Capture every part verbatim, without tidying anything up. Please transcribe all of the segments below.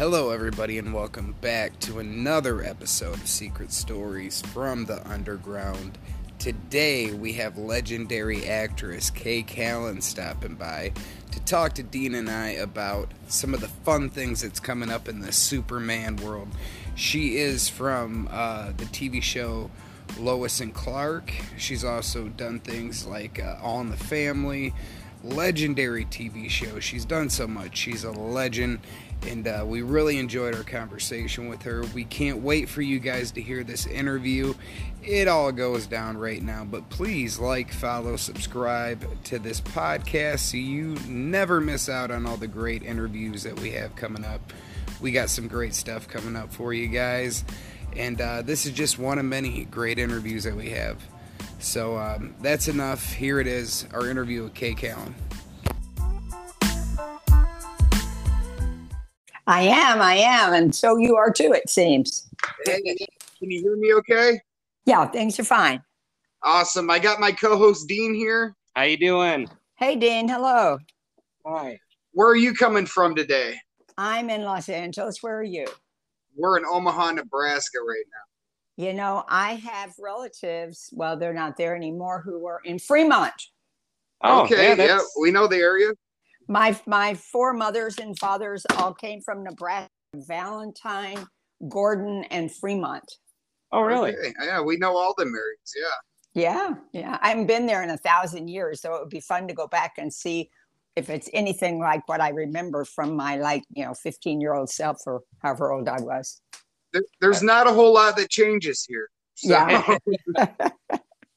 Hello everybody and welcome back to another episode of Secret Stories from the Underground. Today we have legendary actress K Callan stopping by to talk to Dean and I about some of the fun things that's coming up in the Superman world. She is from uh, the T V show Lois and Clark. She's also done things like uh, All in the Family, legendary T V show. She's done so much. She's a legend. And uh, we really enjoyed our conversation with her. We can't wait for you guys to hear this interview. It all goes down right now. But please like, follow, subscribe to this podcast so you never miss out on all the great interviews that we have coming up. We got some great stuff coming up for you guys. And uh, this is just one of many great interviews that we have. So um, that's enough. Here it is, our interview with K Callan. I am, I am, and so you are too, it seems. Hey, can you hear me okay? Yeah, things are fine. Awesome. I got my co-host Dean here. How you doing? Hey, Dean. Hello. Hi. Where are you coming from today? I'm in Los Angeles. Where are you? We're in Omaha, Nebraska right now. You know, I have relatives, well, they're not there anymore, who were in Fremont. Oh, okay, yeah, yeah, we know the area. My my four mothers and fathers all came from Nebraska, Valentine, Gordon, and Fremont. Oh, really? Okay. Yeah, we know all the Marys, yeah. Yeah, yeah. I haven't been there in a thousand years, so it would be fun to go back and see if it's anything like what I remember from my, like, you know, fifteen-year-old self or however old I was. There, there's not a whole lot that changes here. So. Yeah.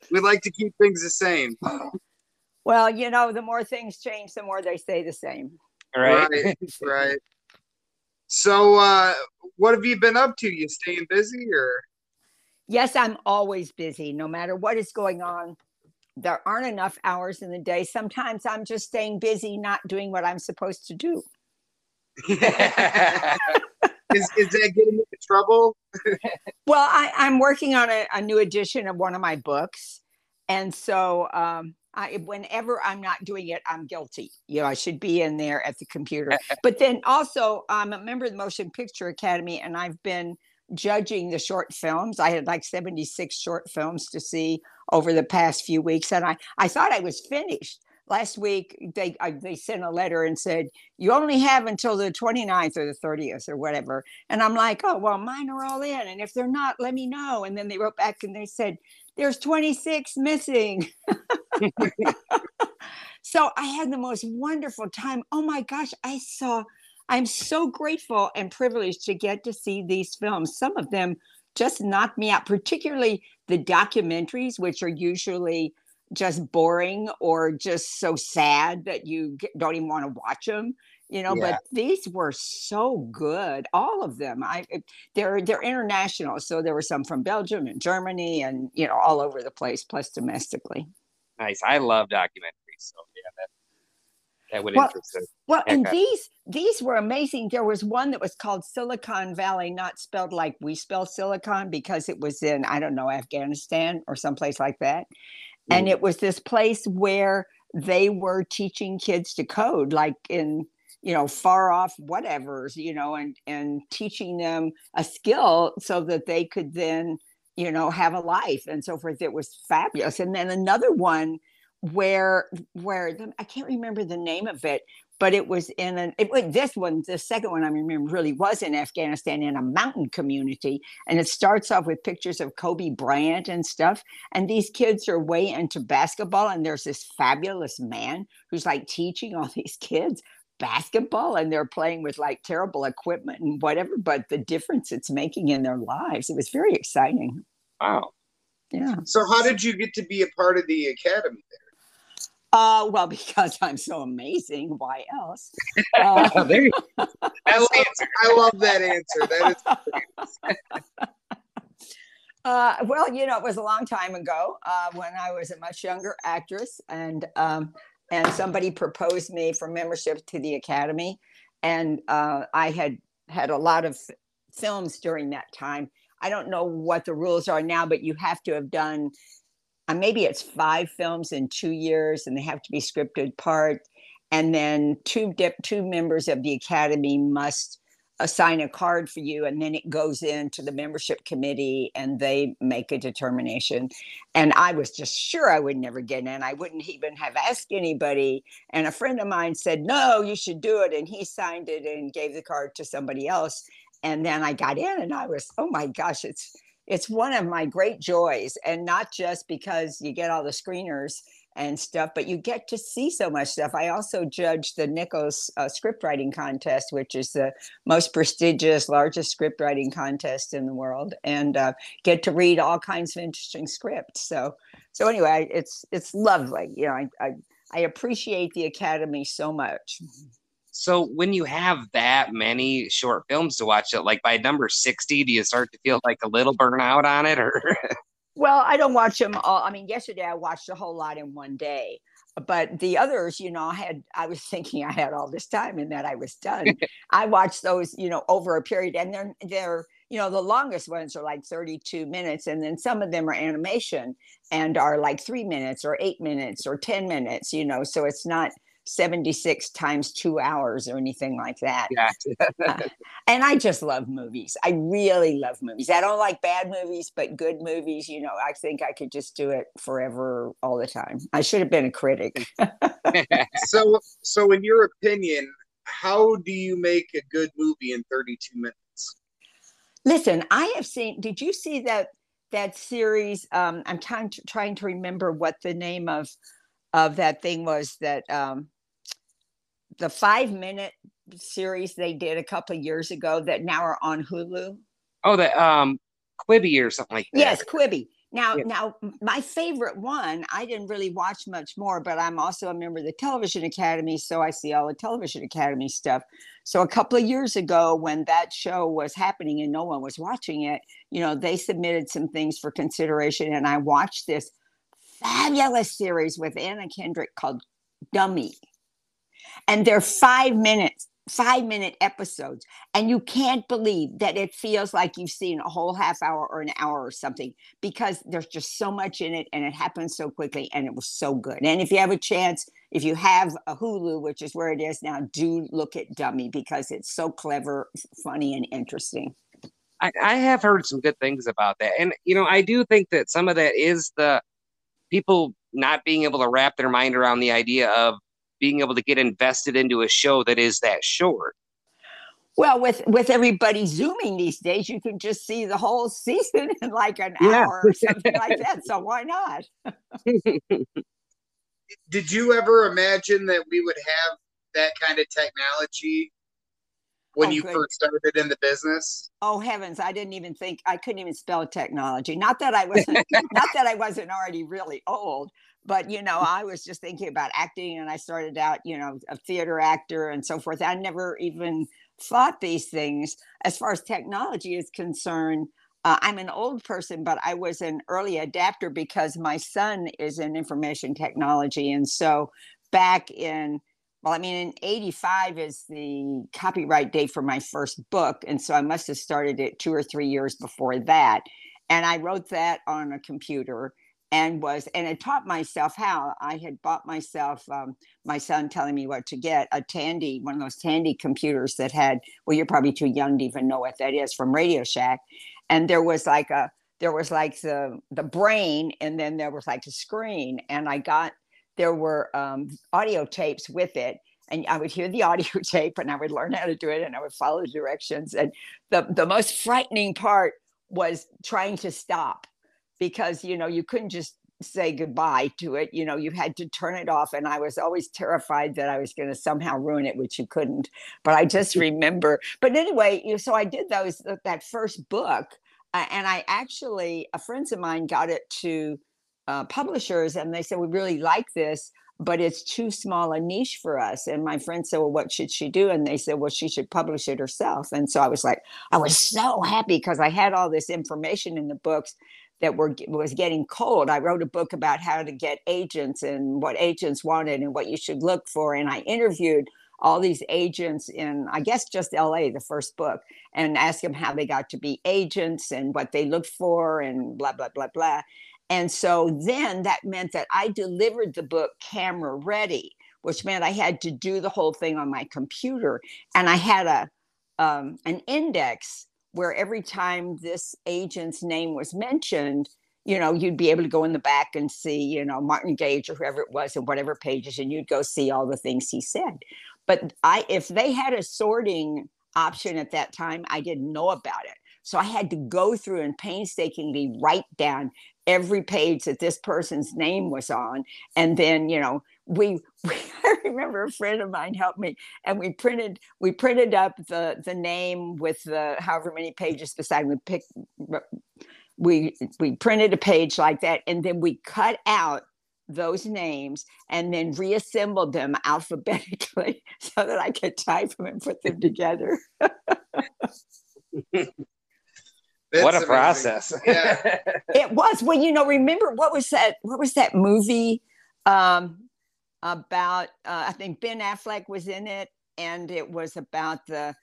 We like to keep things the same. Well, you know, the more things change, the more they stay the same. Right, right. right. So uh, what have you been up to? You staying busy or? Yes, I'm always busy. No matter what is going on, there aren't enough hours in the day. Sometimes I'm just staying busy, not doing what I'm supposed to do. Yeah. Is, is that getting into trouble? Well, I, I'm working on a, a new edition of one of my books. And so... Um, I, whenever I'm not doing it, I'm guilty. You know, I should be in there at the computer. But then also, I'm a member of the Motion Picture Academy, and I've been judging the short films. I had like seventy-six short films to see over the past few weeks, and I, I thought I was finished. Last week, they I, they sent a letter and said, you only have until the twenty-ninth or the thirtieth or whatever. And I'm like, oh, well, mine are all in. And if they're not, let me know. And then they wrote back and they said, there's twenty-six missing. So I had the most wonderful time. Oh my gosh, I saw, I'm so grateful and privileged to get to see these films. Some of them just knocked me out, particularly the documentaries, which are usually just boring or just so sad that you don't even want to watch them, you know, yeah. But these were so good. All of them. I they're, they're international. So there were some from Belgium and Germany and, you know, all over the place, plus domestically. Nice. I love documentaries. So yeah, that, that would well, interest us. Well, and these, these were amazing. There was one that was called Silicon Valley, not spelled like we spell silicon because it was in, I don't know, Afghanistan or someplace like that. And it was this place where they were teaching kids to code, like in, you know, far off whatevers, you know, and, and teaching them a skill so that they could then, you know, have a life and so forth. It was fabulous. And then another one where, where the, I can't remember the name of it, but it was in an, it, this one, the second one I remember really was in Afghanistan in a mountain community. And it starts off with pictures of Kobe Bryant and stuff. And these kids are way into basketball. And there's this fabulous man who's like teaching all these kids basketball. And they're playing with like terrible equipment and whatever, but the difference it's making in their lives. It was very exciting. Wow. Yeah. So how did you get to be a part of the academy there? Uh, well, because I'm so amazing. Why else? Uh, oh, there you go. I love that answer. That is uh, well, you know, it was a long time ago uh, when I was a much younger actress, and um, and somebody proposed me for membership to the Academy, and uh, I had had a lot of f- films during that time. I don't know what the rules are now, but you have to have done. Uh, maybe it's five films in two years and they have to be scripted part. And then two dip, two members of the Academy must assign a card for you, and then it goes into the membership committee and they make a determination. And I was just sure I would never get in. I wouldn't even have asked anybody. And a friend of mine said, no, you should do it. And he signed it and gave the card to somebody else. And then I got in and I was, oh my gosh, it's, it's one of my great joys. And not just because you get all the screeners and stuff, but you get to see so much stuff. I also judged the Nichols uh, script writing contest, which is the most prestigious, largest script writing contest in the world, and uh, get to read all kinds of interesting scripts. So, so anyway, it's it's lovely. You know, I, I I appreciate the Academy so much. So when you have that many short films to watch, it like by number sixty, do you start to feel like a little burnout on it, or? Well, I don't watch them all. I mean, yesterday I watched a whole lot in one day, but the others, you know, I had, I was thinking I had all this time and that I was done. I watched those, you know, over a period, and they're, they're, you know, the longest ones are like thirty-two minutes. And then some of them are animation and are like three minutes or eight minutes or ten minutes, you know, so it's not seventy-six times two hours or anything like that. Yeah. uh, and I just love movies. I really love movies. I don't like bad movies, but good movies, you know, I think I could just do it forever all the time. I should have been a critic. so, so in your opinion, how do you make a good movie in thirty-two minutes? Listen, I have seen, did you see that, that series? Um, I'm trying to, trying to remember what the name of, of that thing was, that, um, the five minute series they did a couple of years ago that now are on Hulu. Oh, the um, Quibi or something like that. Yes, Quibi. Now, yeah. now my favorite one, I didn't really watch much more, but I'm also a member of the Television Academy, so I see all the Television Academy stuff. So a couple of years ago when that show was happening and no one was watching it, you know, they submitted some things for consideration, and I watched this fabulous series with Anna Kendrick called Dummy. And they're five minutes, five minute episodes. And you can't believe that it feels like you've seen a whole half hour or an hour or something, because there's just so much in it and it happens so quickly and it was so good. And if you have a chance, if you have a Hulu, which is where it is now, do look at Dummy, because it's so clever, funny, and interesting. I, I have heard some good things about that. And, you know, I do think that some of that is the people not being able to wrap their mind around the idea of being able to get invested into a show that is that short. Well, with, with everybody Zooming these days, you can just see the whole season in like an yeah. hour or something like that. So why not? Did you ever imagine that we would have that kind of technology when oh, you good. first started in the business? Oh, heavens. I didn't even think, I couldn't even spell technology. Not that I wasn't, not that I wasn't already really old. But, you know, I was just thinking about acting, and I started out, you know, a theater actor and so forth. I never even thought these things. As far as technology is concerned, uh, I'm an old person, but I was an early adapter because my son is in information technology. And so back in, well, I mean, in eighty-five is the copyright date for my first book. And so I must have started it two or three years before that. And I wrote that on a computer. And was, and I taught myself how. I had bought myself, um, my son telling me what to get, a Tandy, one of those Tandy computers that had, well, you're probably too young to even know what that is, from Radio Shack. And there was like a, there was like the, the brain, and then there was like a screen. And I got, there were um, audio tapes with it. And I would hear the audio tape and I would learn how to do it and I would follow the directions. And the, the most frightening part was trying to stop. Because, you know, you couldn't just say goodbye to it. You know, you had to turn it off. And I was always terrified that I was going to somehow ruin it, which you couldn't. But I just remember. But anyway, you know, so I did those, that first book. Uh, and I actually, a friend of mine got it to uh, publishers, and they said, we really like this, but it's too small a niche for us. And my friend said, well, what should she do? And they said, well, she should publish it herself. And so I was like, I was so happy because I had all this information in the books that were was getting cold. I wrote a book about how to get agents and what agents wanted and what you should look for. And I interviewed all these agents in, I guess, just L A, the first book, and asked them how they got to be agents and what they looked for and blah, blah, blah, blah. And so then that meant that I delivered the book camera ready, which meant I had to do the whole thing on my computer. And I had a um, an index where every time this agent's name was mentioned, you know, you'd be able to go in the back and see, you know, Martin Gage or whoever it was and whatever pages, and you'd go see all the things he said. But I, if they had a sorting option at that time, I didn't know about it. So I had to go through and painstakingly write down every page that this person's name was on. And then, you know, we, we I remember a friend of mine helped me, and we printed, we printed up the, the name with the, however many pages beside. We picked, we, we printed a page like that. And then we cut out those names and then reassembled them alphabetically so that I could type them and put them together. That's what a amazing process. Yeah. It was. Well, you know, remember what was that? What was that movie um, about? Uh, I think Ben Affleck was in it, and it was about the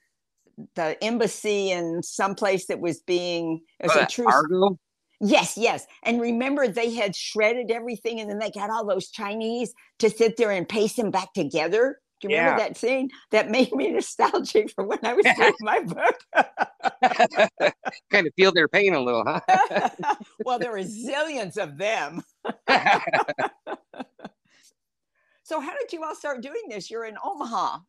the embassy in some place that was being. It was oh, a true. Argo? Yes, yes. And remember, they had shredded everything, and then they got all those Chinese to sit there and paste them back together. Do you remember yeah. that scene? That made me nostalgic for when I was doing my book. Kind of feel their pain a little, huh? Well, there were zillions of them. So how did you all start doing this? You're in Omaha.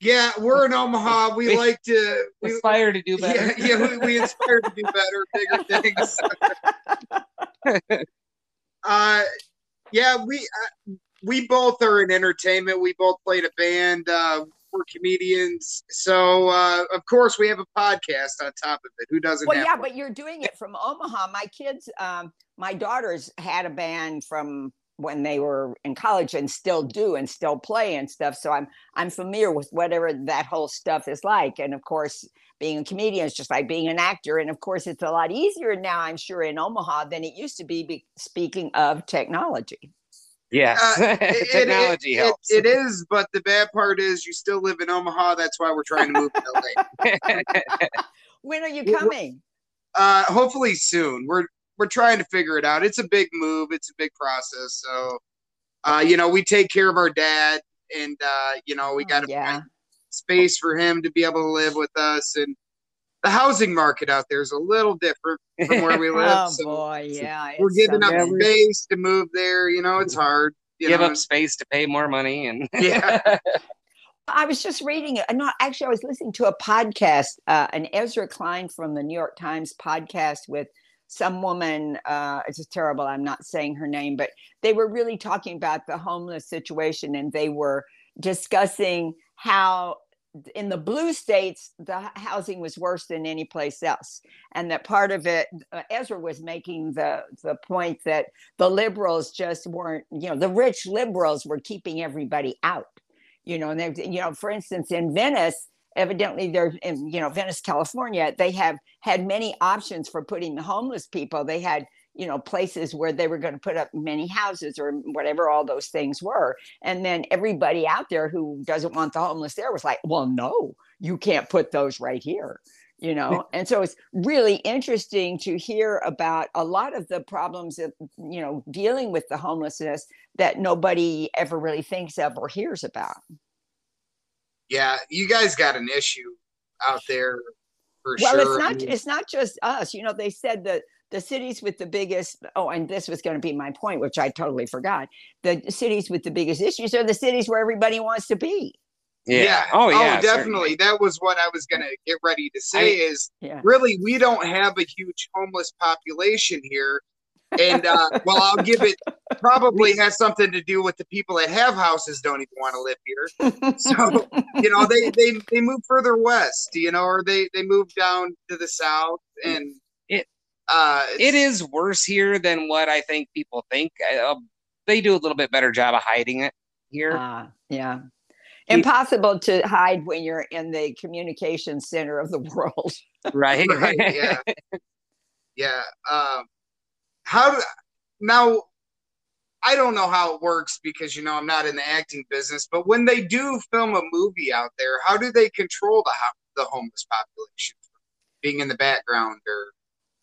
Yeah, we're in Omaha. We, we like to... We aspire to do better. Yeah, yeah we, we aspire to do better, bigger things. uh, yeah, we... Uh, We both are in entertainment. We both played a band. Uh, we're comedians. So, uh, of course, we have a podcast on top of it. Who doesn't well, have yeah, one? But you're doing it from Omaha. My kids, um, my daughters had a band from when they were in college and still do and still play and stuff. So I'm I'm familiar with whatever that whole stuff is like. And, of course, being a comedian is just like being an actor. And, of course, it's a lot easier now, I'm sure, in Omaha than it used to be, be speaking of technology. Yes, uh, it, technology it, it, helps. It, it is, but the bad part is you still live in Omaha. That's why we're trying to move to L A. When are you coming? Uh, hopefully soon. We're we're trying to figure it out. It's a big move. It's a big process. So, uh, you know, we take care of our dad, and uh, you know, we got to oh, yeah. find space for him to be able to live with us. And the housing market out there is a little different from where we live. oh, so boy, yeah. We're giving up every... space to move there. You know, it's hard. You Give know? up space to pay more money. and Yeah. I was just reading it. No, actually, I was listening to a podcast, uh, an Ezra Klein from the New York Times podcast with some woman. Uh, it's just terrible. I'm not saying her name, but they were really talking about the homeless situation, and they were discussing how in the blue states, the housing was worse than any place else. And that part of it, uh, Ezra was making the, the point that the liberals just weren't, you know, the rich liberals were keeping everybody out, you know, and they, you know, for instance, in Venice, evidently they're in, you know, Venice, California, they have had many options for putting the homeless people. They had, you know, places where they were going to put up many houses or whatever all those things were. And then everybody out there who doesn't want the homeless there was like, well, no, you can't put those right here, you know? And so it's really interesting to hear about a lot of the problems of, you know, dealing with the homelessness that nobody ever really thinks of or hears about. Yeah, you guys got an issue out there for well, sure. Well, it's not, I mean, it's not just us. You know, they said that the cities with the biggest, oh, and this was going to be my point, which I totally forgot. The cities with the biggest issues are the cities where everybody wants to be. Yeah. yeah. Oh, yeah. Oh, definitely. Certainly. That was what I was going to get ready to say I, is yeah. really, we don't have a huge homeless population here. And, uh, well, I'll give it probably has something to do with the people that have houses don't even want to live here. So, you know, they, they, they move further west, you know, or they, they move down to the south and, it, Uh, it is worse here than what I think people think. Uh, they do a little bit better job of hiding it here. Uh, yeah. Impossible to hide when you're in the communication center of the world. Right. right yeah. yeah. Um, how do, now, I don't know how it works because, you know, I'm not in the acting business, but when they do film a movie out there, how do they control the, the homeless population being in the background or?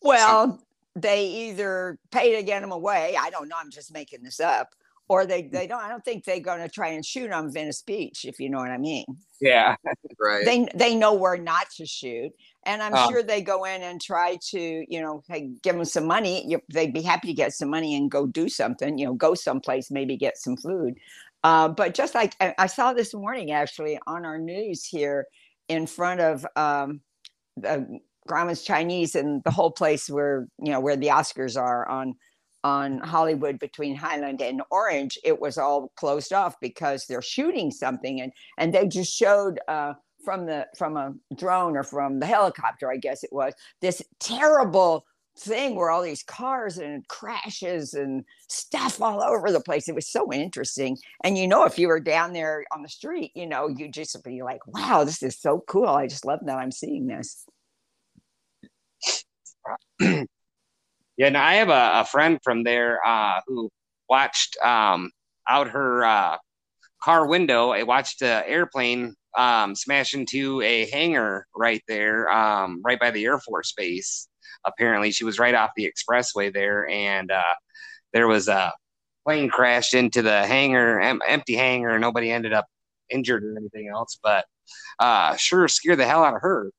Well, they either pay to get them away. I don't know. I'm just making this up. or they, they don't, I don't think they're going to try and shoot on Venice Beach, if you know what I mean. Yeah. Right. They, they know where not to shoot. And I'm um, sure they go in and try to, you know, hey, give them some money. You, they'd be happy to get some money and go do something, you know, go someplace, maybe get some food. Uh, but just like I, I saw this morning, actually, on our news here in front of um, the Grauman's Chinese and the whole place where, you know, where the Oscars are on on Hollywood between Highland and Orange, it was all closed off because they're shooting something. And, and they just showed uh, from the from a drone or from the helicopter, I guess it was, this terrible thing where all these cars and crashes and stuff all over the place. It was so interesting. And, you know, if you were down there on the street, you know, you'd just be like, wow, this is so cool. I just love that I'm seeing this. Yeah, and I have a, a friend from there uh, who watched um, out her uh, car window. I watched the airplane um, smash into a hangar right there, um, right by the Air Force Base. Apparently, she was right off the expressway there, and uh, there was a plane crashed into the hangar, em- empty hangar. Nobody ended up injured or anything else, but uh, sure scared the hell out of her.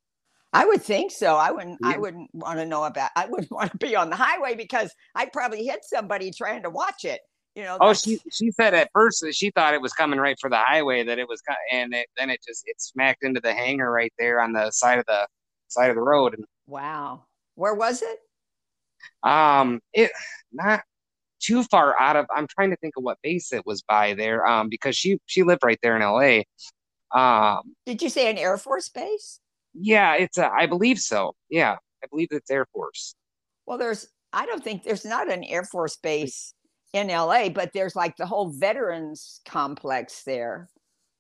I would think so. I wouldn't. Yeah. I wouldn't want to know about. I wouldn't want to be on the highway because I probably hit somebody trying to watch it. You know. Oh, she she said at first that she thought it was coming right for the highway, that it was, and it, then it just it smacked into the hangar right there on the side of the side of the road. Wow, where was it? Um, it not too far out of. I'm trying to think of what base it was by there. Um, because she she lived right there in L A. Um, did you say an Air Force base? Yeah, it's a, I believe so. Yeah, I believe it's Air Force. Well, there's, I don't think there's not an Air Force base in L A, but there's like the whole veterans complex there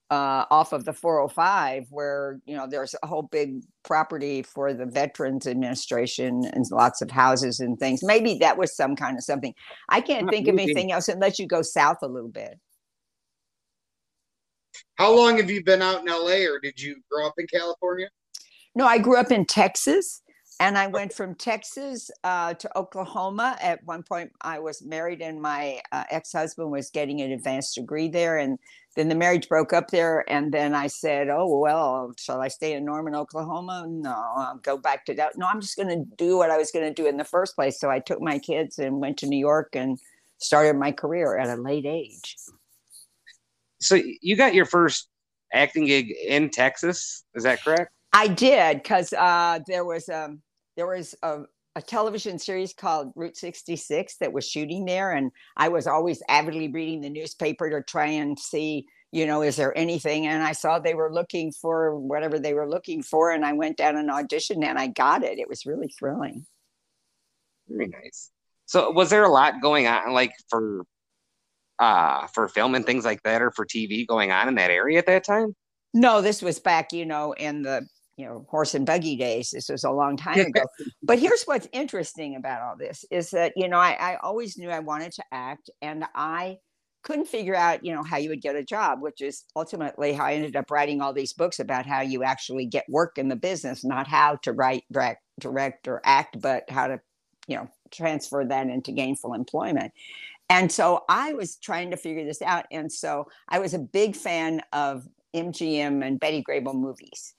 uh, off of the four oh five where, you know, there's a whole big property for the Veterans Administration and lots of houses and things. Maybe that was some kind of something. I can't think of anything else unless you go south a little bit. How long have you been out in L A, or did you grow up in California? No, I grew up in Texas, and I went from Texas uh, to Oklahoma. At one point, I was married, and my uh, ex-husband was getting an advanced degree there, and then the marriage broke up there, and then I said, oh, well, shall I stay in Norman, Oklahoma? No, I'll go back to that. No, I'm just going to do what I was going to do in the first place. So I took my kids and went to New York and started my career at a late age. So you got your first acting gig in Texas, is that correct? I did, because uh, there was um, there was a, a television series called Route sixty-six that was shooting there, and I was always avidly reading the newspaper to try and see, you know, is there anything? And I saw they were looking for whatever they were looking for, and I went down and auditioned, and I got it. It was really thrilling. Very nice. So, was there a lot going on, like for uh, for film and things like that, or for T V going on in that area at that time? No, this was back, you know, in the you know, horse and buggy days. This was a long time ago. But here's what's interesting about all this is that, you know, I, I always knew I wanted to act, and I couldn't figure out, you know, how you would get a job, which is ultimately how I ended up writing all these books about how you actually get work in the business, not how to write, direct, direct or act, but how to, you know, transfer that into gainful employment. And so I was trying to figure this out. And so I was a big fan of M G M and Betty Grable movies.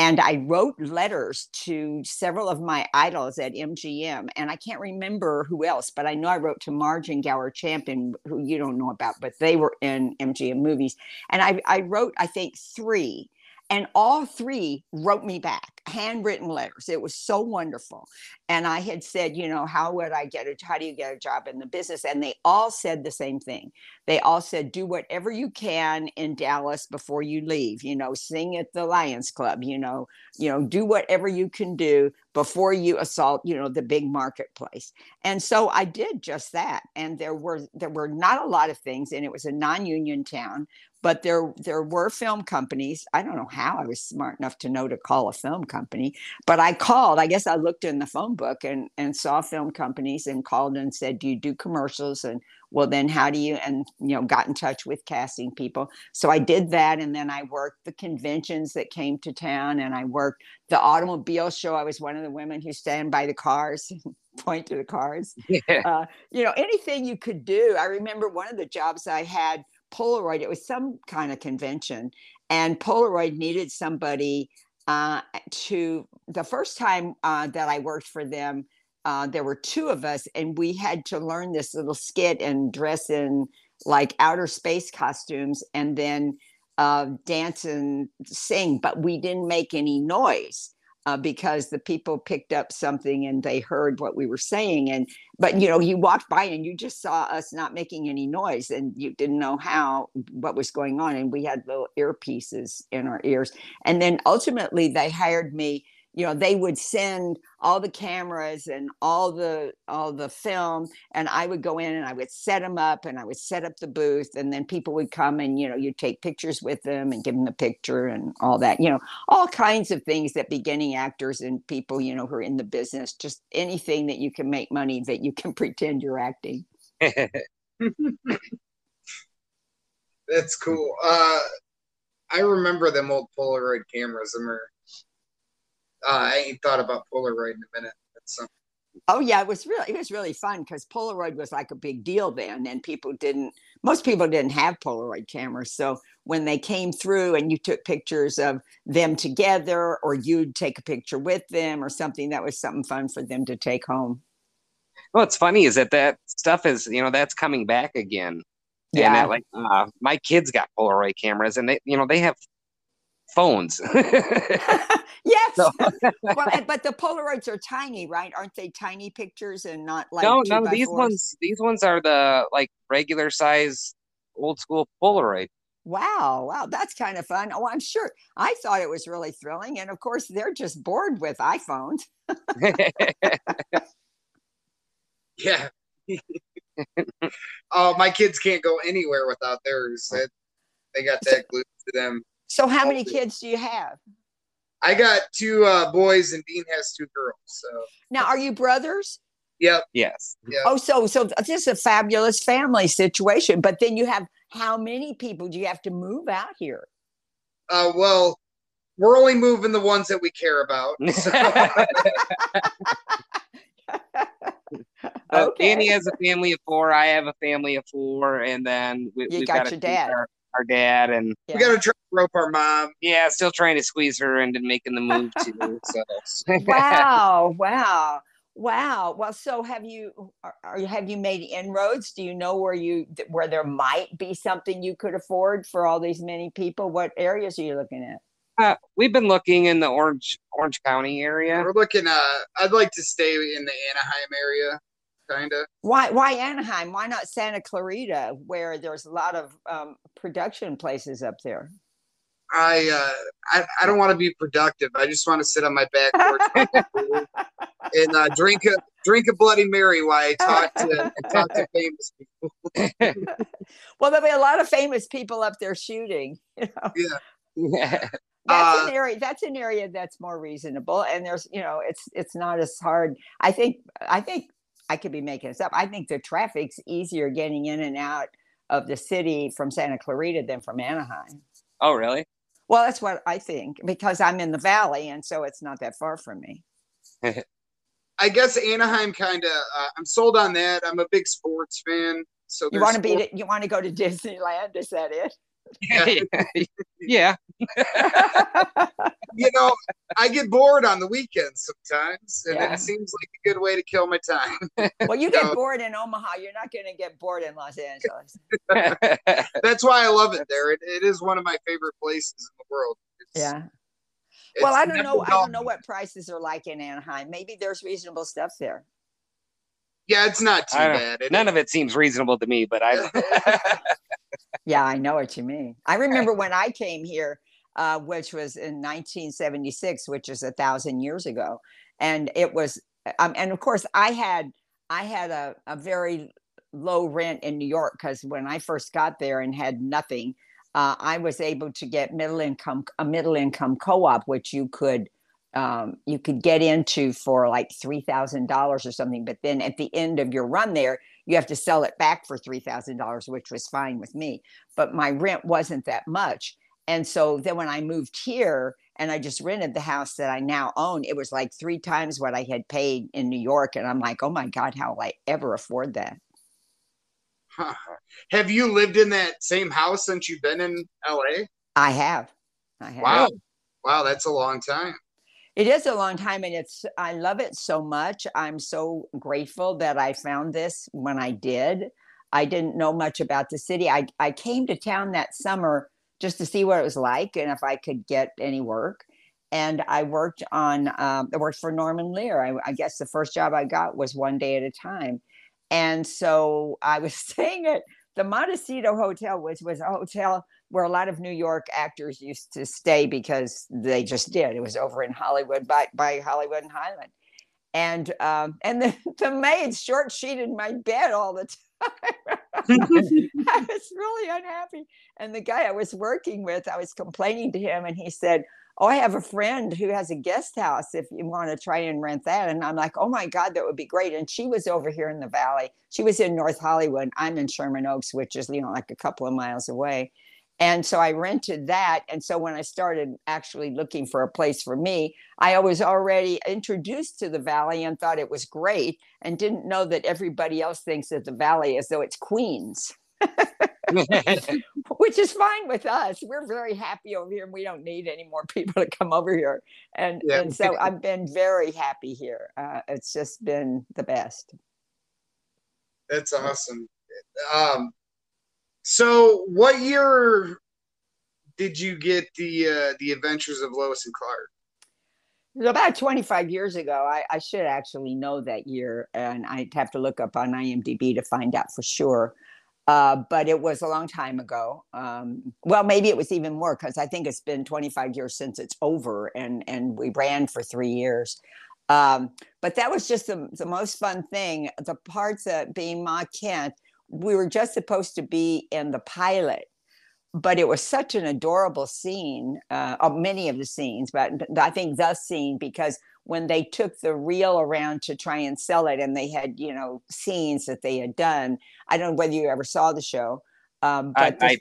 And I wrote letters to several of my idols at M G M. And I can't remember who else, but I know I wrote to Marge and Gower Champion, who you don't know about, but they were in M G M movies. And I, I wrote, I think, three. And all three wrote me back, handwritten letters. It was so wonderful. And I had said, you know, how would I get a, how do you get a job in the business? And they all said the same thing. They all said, do whatever you can in Dallas before you leave, you know, sing at the Lions Club, you know, you know, do whatever you can do before you assault, you know, the big marketplace. And so I did just that. And there were, there were not a lot of things, and it was a non-union town, but there, there were film companies. I don't know how I was smart enough to know to call a film company. company. But I called, I guess I looked in the phone book and, and saw film companies and called and said, do you do commercials? And well, then how do you, and, you know, got in touch with casting people. So I did that. And then I worked the conventions that came to town, and I worked the automobile show. I was one of the women who stand by the cars, point to the cars, yeah. uh, you know, anything you could do. I remember one of the jobs I had, Polaroid, it was some kind of convention, and Polaroid needed somebody uh, to, the first time uh, that I worked for them, uh, there were two of us, and we had to learn this little skit and dress in like outer space costumes and then uh, dance and sing, but we didn't make any noise. Uh, because the people picked up something and they heard what we were saying. And, but, you know, you walked by and you just saw us not making any noise, and you didn't know how, what was going on. And we had little earpieces in our ears. And then ultimately they hired me, you know, they would send all the cameras and all the, all the film, and I would go in and I would set them up and I would set up the booth, and then people would come and, you know, you'd take pictures with them and give them a picture and all that, you know, all kinds of things that beginning actors and people, you know, who are in the business, just anything that you can make money, that you can pretend you're acting. That's cool. Uh, I remember them old Polaroid cameras. I remember. Uh, I ain't thought about Polaroid in a minute. That's something. Oh yeah, it was really it was really fun because Polaroid was like a big deal then, and people didn't. Most people didn't have Polaroid cameras, so when they came through and you took pictures of them together, or you'd take a picture with them, or something, that was something fun for them to take home. Well, what's funny is that that stuff is, you know, that's coming back again. Yeah, and that, like uh, my kids got Polaroid cameras, and they, you know, they have phones. Yes. So. Well, but the Polaroids are tiny, right? Aren't they tiny pictures and not like no, two no. By these fours? ones, these ones are the like regular size, old school Polaroid. Wow, wow, that's kind of fun. Oh, I'm sure. I thought it was really thrilling, and of course, they're just bored with iPhones. Yeah. Oh, my kids can't go anywhere without theirs. They got that glued to them. So, how many kids do you have? I got two uh, boys, and Dean has two girls. So now, are you brothers? Yep. Yes. Yep. Oh, so so this is a fabulous family situation. But then you have how many people do you have to move out here? Uh, well, we're only moving the ones that we care about. So. uh, okay. Danny has a family of four. I have a family of four, and then we, you we've got, got your dad. Our, our dad, and yeah. we got to try to rope our mom. Yeah, still trying to squeeze her into making the move too. So. Wow, wow, wow. Well, so have you? Are, have you made inroads? Do you know where you where there might be something you could afford for all these many people? What areas are you looking at? Uh, we've been looking in the Orange Orange County area. We're looking. Uh, I'd like to stay in the Anaheim area. Kinda. Why? Why Anaheim? Why not Santa Clarita, where there's a lot of um, production places up there? I uh, I, I don't want to be productive. I just want to sit on my back porch and uh, drink a drink a Bloody Mary while I talk to talk to famous people. Well, there'll be a lot of famous people up there shooting. You know? Yeah. Yeah. That's uh, an area. That's an area that's more reasonable, and there's you know it's it's not as hard. I think I think. I could be making this up. I think the traffic's easier getting in and out of the city from Santa Clarita than from Anaheim. Oh, really? Well, that's what I think, because I'm in the Valley, and so it's not that far from me. I guess Anaheim kind of, uh, I'm sold on that. I'm a big sports fan. So you want to be, you want to go to Disneyland? Is that it? Yeah. You know, I get bored on the weekends sometimes, and yeah. It seems like a good way to kill my time. Well, you get so, bored in Omaha. You're not going to get bored in Los Angeles. That's why I love it there. It, it is one of my favorite places in the world. It's, yeah. Well, I don't know. I don't know what prices are like in Anaheim. Maybe there's reasonable stuff there. Yeah, it's not too bad. It, none of it seems reasonable to me, but I. Yeah, I know what you mean. I remember when I came here, uh, which was in nineteen seventy-six, which is a thousand years ago, and it was, um, and of course, I had I had a, a very low rent in New York because when I first got there and had nothing, uh, I was able to get middle income a middle income co-op, which you could um, you could get into for like three thousand dollars or something. But then at the end of your run there, you have to sell it back for three thousand dollars, which was fine with me. But my rent wasn't that much. And so then when I moved here and I just rented the house that I now own, it was like three times what I had paid in New York. And I'm like, oh my God, how will I ever afford that? Huh. Have you lived in that same house since you've been in L A? I have. I have. Wow. Wow. That's a long time. It is a long time. And it's, I love it so much. I'm so grateful that I found this when I did. I didn't know much about the city. I, I came to town that summer just to see what it was like and if I could get any work. And I worked on, um, I worked for Norman Lear. I, I guess the first job I got was One Day at a Time. And so I was staying at the Montecito Hotel, which was a hotel where a lot of New York actors used to stay because they just did. It was over in Hollywood, by, by Hollywood and Highland. And um, and the, the maids short-sheeted my bed all the time. I was really unhappy. And the guy I was working with, I was complaining to him, and he said, oh, I have a friend who has a guest house if you want to try and rent that. And I'm like, oh my God, that would be great. And she was over here in the Valley. She was in North Hollywood. I'm in Sherman Oaks, which is, you know, like a couple of miles away. And so I rented that. And so when I started actually looking for a place for me, I was already introduced to the Valley and thought it was great and didn't know that everybody else thinks that the Valley as though it's Queens. Which is fine with us. We're very happy over here and we don't need any more people to come over here. And, yeah. and so I've been very happy here. Uh, it's just been the best. That's awesome. Um, so what year did you get the, uh, the Adventures of Lois and Clark? About twenty-five years ago. I, I should actually know that year, and I'd have to look up on I M D B to find out for sure. Uh, but it was a long time ago. Um, well, maybe it was even more because I think it's been twenty-five years since it's over, and and we ran for three years. Um, but that was just the, the most fun thing. The parts that being Ma Kent, we were just supposed to be in the pilot, but it was such an adorable scene, uh, of many of the scenes, but I think the scene, because when they took the reel around to try and sell it and they had, you know, scenes that they had done. I don't know whether you ever saw the show. Um, but I, this,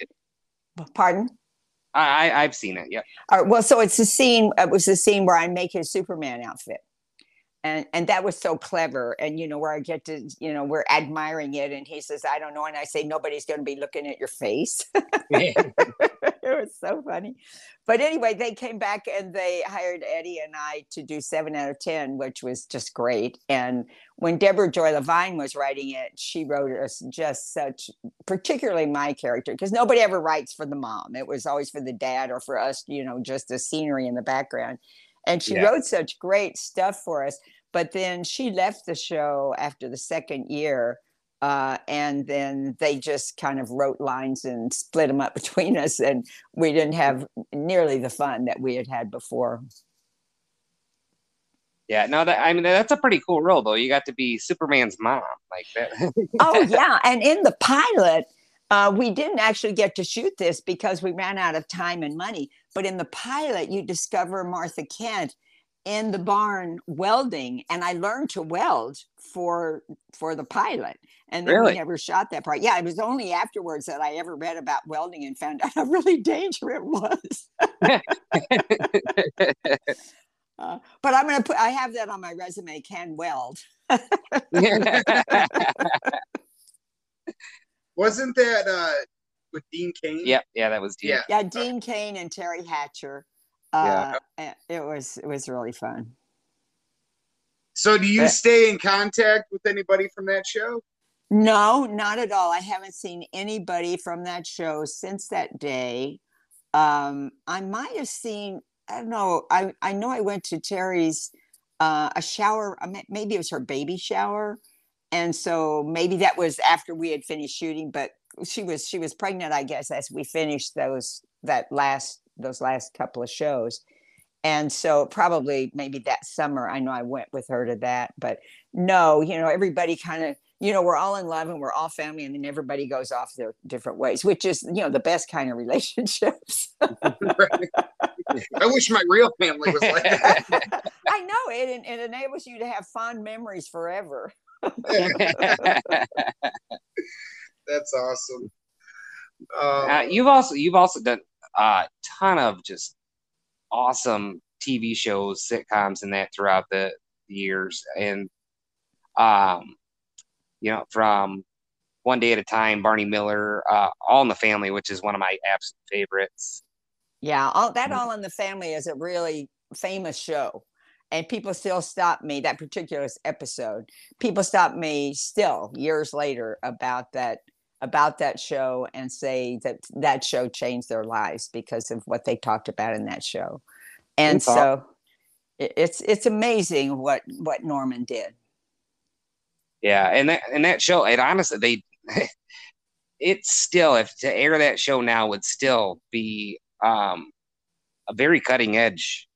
I Pardon? I, I've seen it, yeah. All right, well, so it's the scene, it was the scene where I make his Superman outfit. And and that was so clever. And, you know, where I get to, you know, we're admiring it. And he says, I don't know. And I say, nobody's going to be looking at your face. It was so funny. But anyway, they came back and they hired Eddie and I to do seven out of ten, which was just great. And when Deborah Joy Levine was writing it, she wrote us just such, particularly my character, because nobody ever writes for the mom. It was always for the dad or for us, you know, just the scenery in the background. And she yeah. wrote such great stuff for us. But then she left the show after the second year. Uh, and then they just kind of wrote lines and split them up between us. And we didn't have nearly the fun that we had had before. Yeah, no, that, I mean, that's a pretty cool role, though. You got to be Superman's mom like that. Oh, yeah. And in the pilot, uh, we didn't actually get to shoot this because we ran out of time and money. But in the pilot, you discover Martha Kent in the barn welding, and I learned to weld for for the pilot, and then really? we never shot that part. Yeah, it was only afterwards that I ever read about welding and found out how really dangerous it was. uh, but I'm gonna put I have that on my resume, can weld. Wasn't that uh with Dean Cain? Yeah, yeah, that was Dean. Yeah, yeah Dean Cain and Terry Hatcher. Uh, yeah. It was it was really fun. So do you but, stay in contact with anybody from that show? No, not at all. I haven't seen anybody from that show since that day. Um, I might have seen, I don't know, I, I know I went to Terry's, uh, a shower, maybe it was her baby shower. And so maybe that was after we had finished shooting, but she was she was pregnant, I guess, as we finished those that last those last couple of shows. And so probably maybe that summer, I know I went with her to that, but no, you know, everybody kind of, you know, we're all in love and we're all family, and then everybody goes off their different ways, which is, you know, the best kind of relationships. Right. I wish my real family was like that. I know it, and it enables you to have fond memories forever. That's awesome. Um, uh, you've also you've also done a ton of just awesome T V shows, sitcoms, and that throughout the years, and um, you know, from One Day at a Time, Barney Miller, uh, All in the Family, which is one of my absolute favorites. Yeah, all, that All in the Family is a really famous show. And people still stop me, that particular episode, people stop me still years later about that about that show and say that that show changed their lives because of what they talked about in that show. And That's so awesome. it's it's amazing what, what Norman did. Yeah, and that, and that show, and honestly, they it's still, if to air that show now would still be um, a very cutting edge.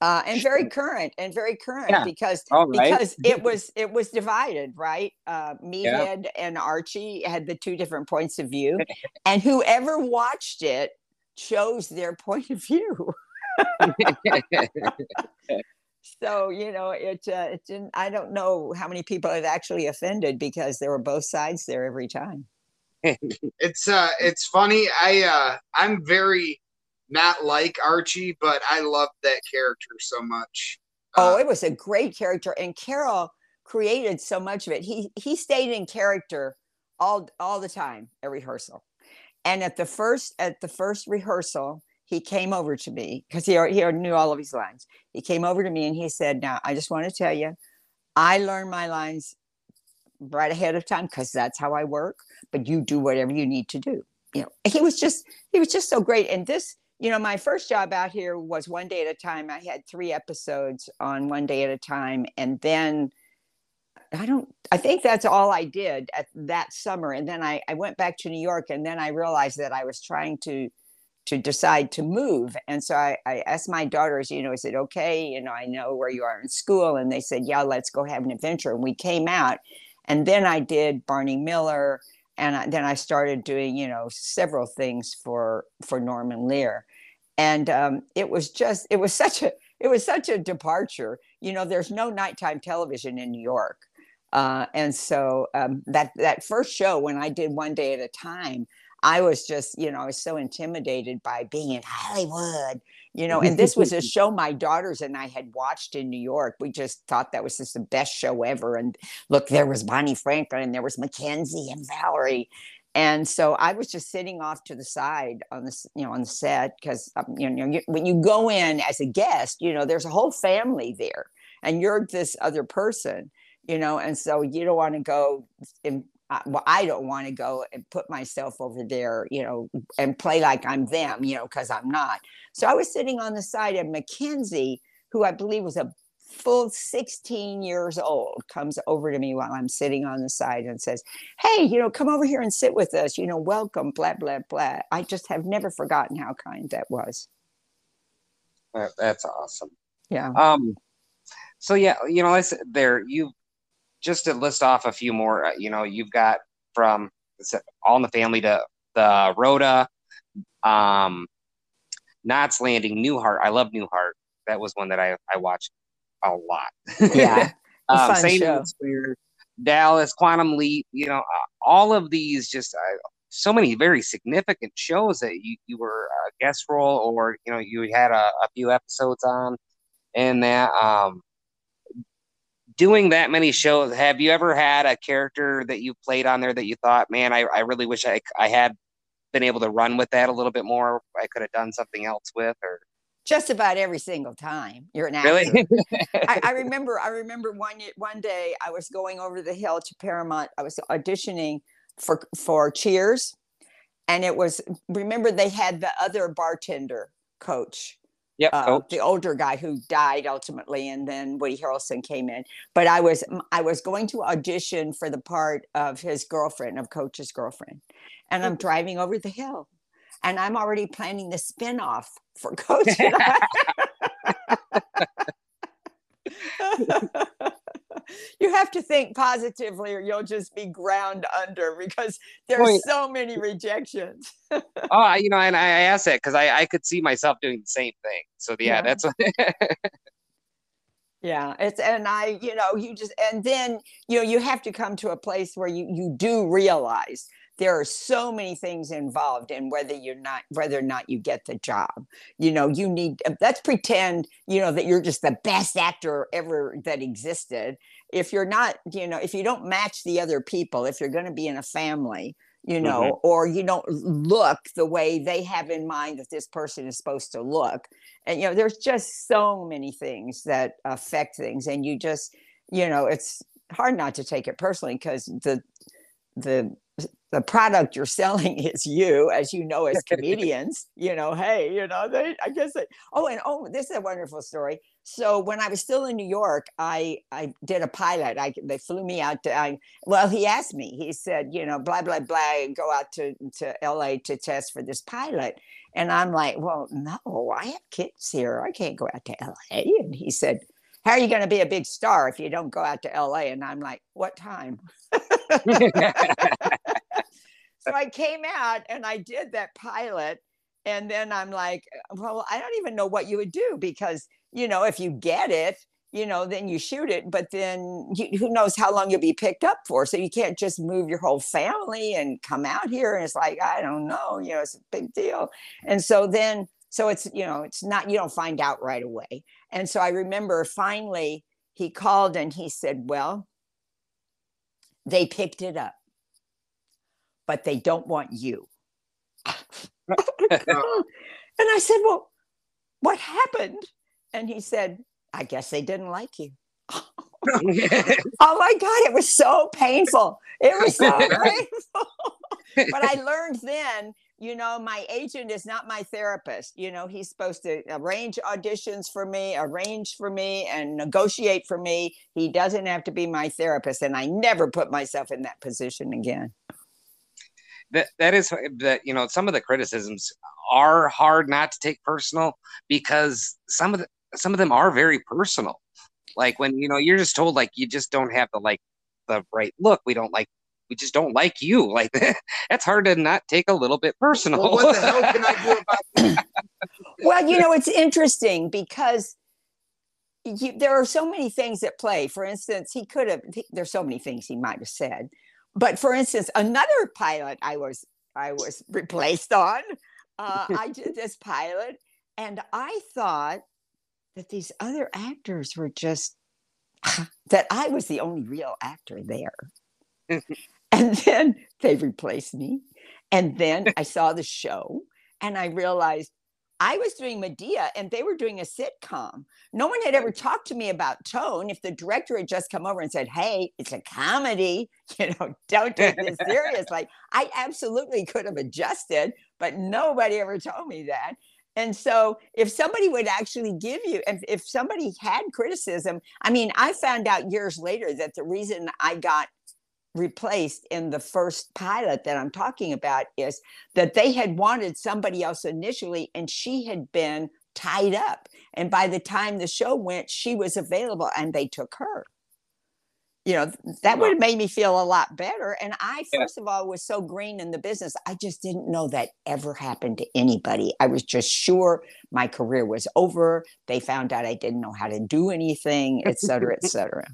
Uh, and very current, and very current yeah. because right. because it was it was divided, right? Uh, Meathead yeah. and Archie had the two different points of view, and whoever watched it chose their point of view. So you know, it uh, it didn't. I don't know how many people it actually offended because there were both sides there every time. It's uh, it's funny. I uh, I'm very. Not like Archie, but I loved that character so much. Oh, uh, it was a great character, and Carol created so much of it. He he stayed in character all all the time at rehearsal, and at the first at the first rehearsal, he came over to me because he already, he already knew all of his lines. He came over to me and he said, "Now, I just want to tell you, I learned my lines right ahead of time because that's how I work. But you do whatever you need to do." You know, he was just he was just so great, and this. You know, my first job out here was One Day at a Time. I had three episodes on One Day at a Time. And then I don't, I think that's all I did at that summer. And then I, I went back to New York, and then I realized that I was trying to, to decide to move. And so I, I asked my daughters, you know, is it okay? You know, I know where you are in school. And they said, yeah, let's go have an adventure. And we came out, and then I did Barney Miller. And I, then I started doing, you know, several things for, for Norman Lear. And um, it was just, it was such a, it was such a departure. You know, there's no nighttime television in New York. Uh, and so um, that, that first show, when I did One Day at a Time, I was just, you know, I was so intimidated by being in Hollywood, you know, and this was a show my daughters and I had watched in New York. We just thought that was just the best show ever. And look, there was Bonnie Franklin and there was Mackenzie and Valerie. And so I was just sitting off to the side on the, you know, on the set because, um, you know, you, when you go in as a guest, you know, there's a whole family there and you're this other person, you know, and so you don't want to go in. Well, I don't want to go and put myself over there, you know, and play like I'm them, you know, because I'm not. So I was sitting on the side, and Mackenzie, who I believe was a full sixteen years old, comes over to me while I'm sitting on the side and says, hey, you know, come over here and sit with us, you know, welcome, blah, blah, blah. I just have never forgotten how kind that was. That's awesome. Yeah. Um. So, yeah, you know, listen, there you. Just to list off a few more, uh, you know, you've got from All in the Family to the Rhoda, um, Knots Landing, Newhart. I love Newhart. That was one that I, I watched a lot. Yeah. um, Saint Clair, Dallas, Quantum Leap, you know, uh, all of these just uh, so many very significant shows that you, you were a guest role or, you know, you had a, a few episodes on and that, um, doing that many shows, have you ever had a character that you played on there that you thought, man, I, I really wish I, I had been able to run with that a little bit more. I could have done something else with, or just about every single time you're an actor. Really? I, I remember, I remember one, one day I was going over the hill to Paramount. I was auditioning for, for Cheers. And it was, remember they had the other bartender coach. Yep, uh, the older guy who died ultimately, and then Woody Harrelson came in. But I was I was going to audition for the part of his girlfriend, of Coach's girlfriend, and I'm driving over the hill, and I'm already planning the spinoff for Coach. you have to think positively or you'll just be ground under, because there's well, so many rejections. oh, I, you know, and I asked that because I, I could see myself doing the same thing. So yeah, yeah. that's what. Yeah, it's, and I, you know, you just, and then, you know, you have to come to a place where you, you do realize there are so many things involved in whether you're not, whether or not you get the job. You know, you need, let's pretend, you know, that you're just the best actor ever that existed. If you're not, you know, if you don't match the other people, if you're going to be in a family, you know, mm-hmm. or you don't look the way they have in mind that this person is supposed to look. And, you know, there's just so many things that affect things. And you just, you know, it's hard not to take it personally, because the, the, the product you're selling is you, as you know, as comedians, you know, hey, you know, they, I guess, they, oh, and oh, this is a wonderful story. So when I was still in New York, I, I did a pilot. I, they flew me out to, I, well, he asked me, he said, you know, blah, blah, blah, go out to, to L A to test for this pilot. And I'm like, well, no, I have kids here. I can't go out to L A. And he said, how are you going to be a big star if you don't go out to L A? And I'm like, what time? So I came out and I did that pilot. And then I'm like, well, I don't even know what you would do, because, you know, if you get it, you know, then you shoot it, but then you, who knows how long you'll be picked up for. So you can't just move your whole family and come out here. And it's like, I don't know, you know, it's a big deal. And so then, so it's, you know, it's not, you don't find out right away. And so I remember finally he called and he said, well, they picked it up, but they don't want you. And I said, well, what happened? And he said, I guess they didn't like you. Oh my God, it was so painful. It was so painful. But I learned then, you know, my agent is not my therapist. You know, he's supposed to arrange auditions for me, arrange for me and negotiate for me. He doesn't have to be my therapist. And I never put myself in that position again. That that is that, you know, some of the criticisms are hard not to take personal, because some of the, some of them are very personal. Like when, you know, you're just told, like, you just don't have the, like, the right look. We don't like, we just don't like you. Like, that's hard to not take a little bit personal. Well, what the hell can I do about that? Well, you know, it's interesting because you, there are so many things at play. For instance, he could have, there's so many things he might have said. But for instance, another pilot I was I was replaced on, uh, I did this pilot, and I thought that these other actors were just, that I was the only real actor there. And then they replaced me. And then I saw the show and I realized I was doing Medea and they were doing a sitcom. No one had ever talked to me about tone. If the director had just come over and said, hey, it's a comedy, you know, don't take this seriously. Like, I absolutely could have adjusted, but nobody ever told me that. And so if somebody would actually give you, if, if somebody had criticism, I mean, I found out years later that the reason I got replaced in the first pilot that I'm talking about is that they had wanted somebody else initially and she had been tied up. And by the time the show went, she was available and they took her. You know, that would have made me feel a lot better. And I, first of all, was so green in the business. I just didn't know that ever happened to anybody. I was just sure my career was over. They found out I didn't know how to do anything, et cetera, et cetera.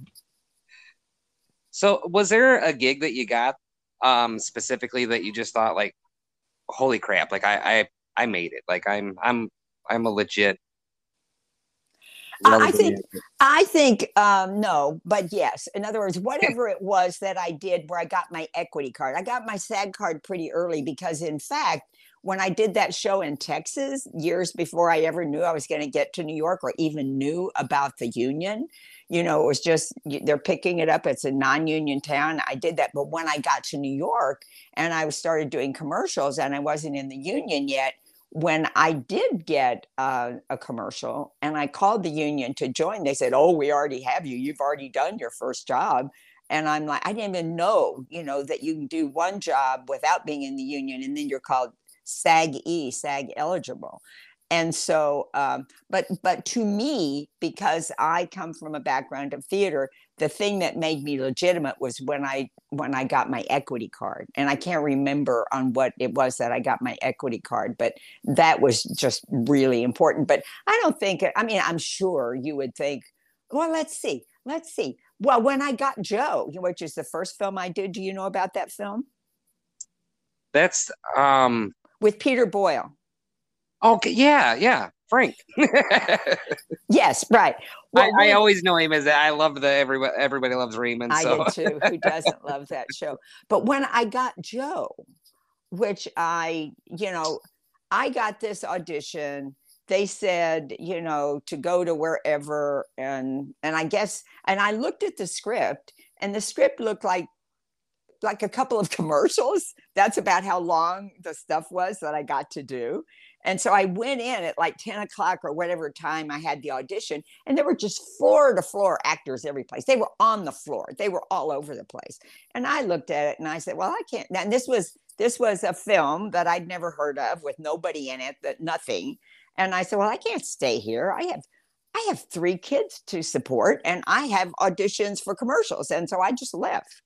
So was there a gig that you got um, specifically that you just thought, like, holy crap, like I I, I made it. Like I'm I'm I'm a legit. Uh, I think actor. I think um, no, but yes. In other words, whatever it was that I did where I got my equity card, I got my SAG card pretty early, because in fact, when I did that show in Texas years before I ever knew I was going to get to New York or even knew about the union, you know, it was just, they're picking it up. It's a non-union town. I did that. But when I got to New York and I started doing commercials and I wasn't in the union yet, when I did get uh, a commercial and I called the union to join, they said, oh, we already have you. You've already done your first job. And I'm like, I didn't even know, you know, that you can do one job without being in the union. And then you're called SAG-E, SAG eligible. And so, um, but but to me, because I come from a background of theater, the thing that made me legitimate was when I when I got my equity card. And I can't remember on what it was that I got my equity card, but that was just really important. But I don't think, I mean, I'm sure you would think, well, let's see, let's see. Well, when I got Joe, which is the first film I did, do you know about that film? That's... um with Peter Boyle. Okay, yeah, yeah. Frank. Yes, right. Well, I, I always know him as that. I love the everybody, everybody loves Raymond. So. I did too. Who doesn't love that show? But when I got Joe, which I, you know, I got this audition. They said, you know, to go to wherever, and and I guess, and I looked at the script, and the script looked like like a couple of commercials. That's about how long the stuff was that I got to do. And so I went in at like ten o'clock or whatever time I had the audition. And there were just floor to floor actors every place. They were on the floor. They were all over the place. And I looked at it and I said, well, I can't. And this was, this was a film that I'd never heard of with nobody in it, that nothing. And I said, well, I can't stay here. I have, I have three kids to support and I have auditions for commercials. And so I just left.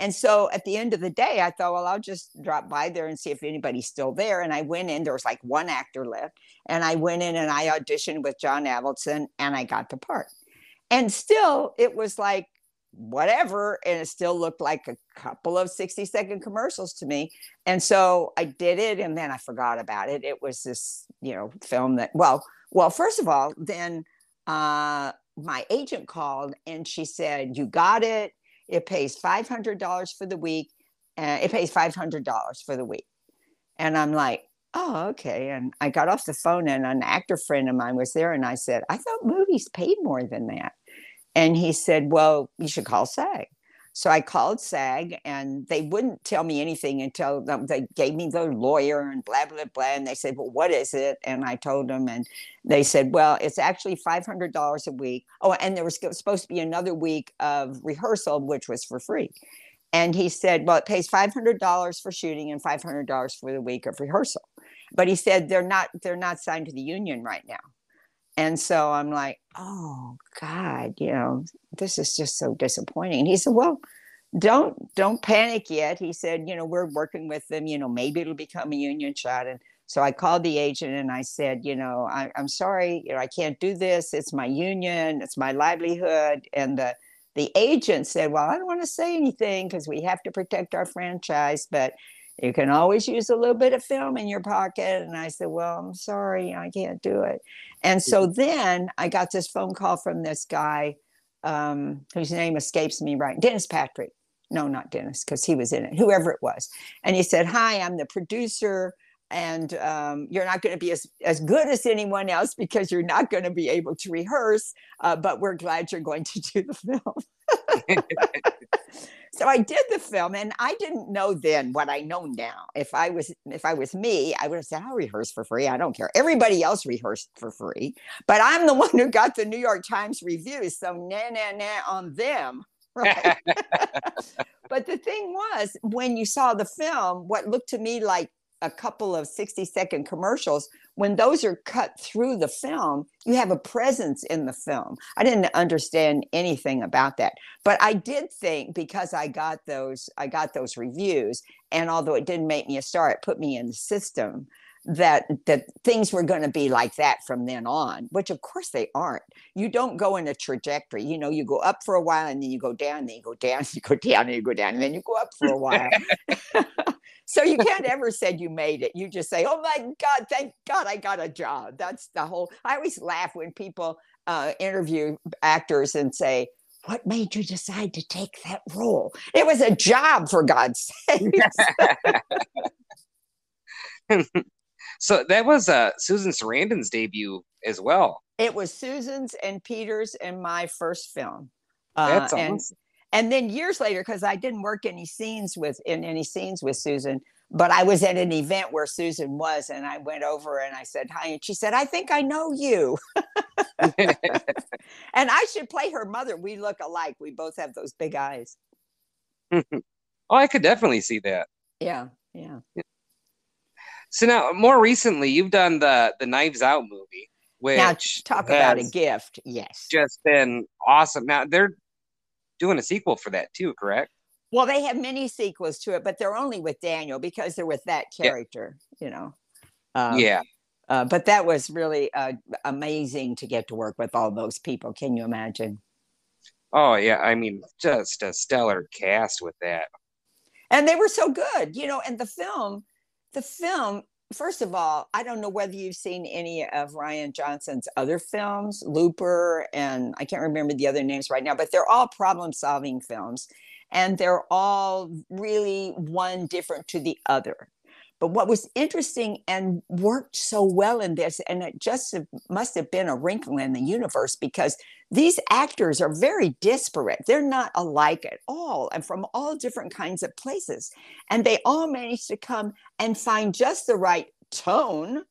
And so at the end of the day, I thought, well, I'll just drop by there and see if anybody's still there. And I went in, there was like one actor left. And I went in and I auditioned with John Avildsen and I got the part. And still it was like, whatever. And it still looked like a couple of sixty second commercials to me. And so I did it. And then I forgot about it. It was this, you know, film that, well, well, first of all, then uh, my agent called and she said, you got it. It pays five hundred dollars for the week. Uh, it pays five hundred dollars for the week. And I'm like, oh, okay. And I got off the phone and an actor friend of mine was there. And I said, I thought movies paid more than that. And he said, well, you should call SAG. So I called SAG and they wouldn't tell me anything until they gave me the lawyer and blah, blah, blah. And they said, well, what is it? And I told them and they said, well, it's actually five hundred dollars a week. Oh, and there was supposed to be another week of rehearsal, which was for free. And he said, well, it pays five hundred dollars for shooting and five hundred dollars for the week of rehearsal. But he said, they're not, they're not signed to the union right now. And so I'm like, oh God, you know, this is just so disappointing. And he said, well, don't, don't panic yet. He said, you know, we're working with them, you know, maybe it'll become a union shot. And so I called the agent and I said, you know, I, I'm sorry, you know, I can't do this. It's my union. It's my livelihood. And the, the agent said, well, I don't want to say anything because we have to protect our franchise, but you can always use a little bit of film in your pocket. And I said, well, I'm sorry, I can't do it. And so then I got this phone call from this guy um, whose name escapes me right. Dennis Patrick. No, not Dennis, because he was in it, whoever it was. And he said, hi, I'm the producer. And um, you're not going to be as, as good as anyone else because you're not going to be able to rehearse. Uh, but we're glad you're going to do the film. So I did the film and I didn't know then what I know now. If I was, if I was me, I would have said, I'll rehearse for free. I don't care. Everybody else rehearsed for free, but I'm the one who got the New York Times review. So nah, nah, nah on them. Right? But the thing was, when you saw the film, what looked to me like a couple of sixty second commercials, when those are cut through the film, you have a presence in the film. I didn't understand anything about that, but I did think because I got those, I got those reviews, and although it didn't make me a star, it put me in the system that, that things were going to be like that from then on, which of course they aren't. You don't go in a trajectory, you know, you go up for a while and then you go down, and then you go down, you go down and you go down and then you go up for a while. So you can't ever say you made it. You just say, oh my God, thank God I got a job. That's the whole, I always laugh when people uh, interview actors and say, what made you decide to take that role? It was a job, for God's sake. So that was uh, Susan Sarandon's debut as well. It was Susan's and Peter's and my first film. Uh, That's awesome. And, And then years later, because I didn't work any scenes with in any scenes with Susan, but I was at an event where Susan was, and I went over and I said hi, and she said, "I think I know you," and I should play her mother. We look alike. We both have those big eyes. Oh, I could definitely see that. Yeah, yeah. So now, more recently, you've done the the Knives Out movie, which now talk about a gift. Yes, just been awesome. Now they're. doing a sequel for that too, correct? Well, they have many sequels to it, but they're only with Daniel because they're with that character, yeah. you know. Um, yeah. Uh, but that was really uh, amazing to get to work with all those people. Can you imagine? Oh, yeah. I mean, just a stellar cast with that. And they were so good, you know, and the film, the film, first of all, I don't know whether you've seen any of Rian Johnson's other films, Looper, and I can't remember the other names right now, but they're all problem-solving films. And they're all really one different to the other. But what was interesting and worked so well in this, and it just must have been a wrinkle in the universe, because these actors are very disparate. They're not alike at all, and from all different kinds of places. And they all managed to come and find just the right tone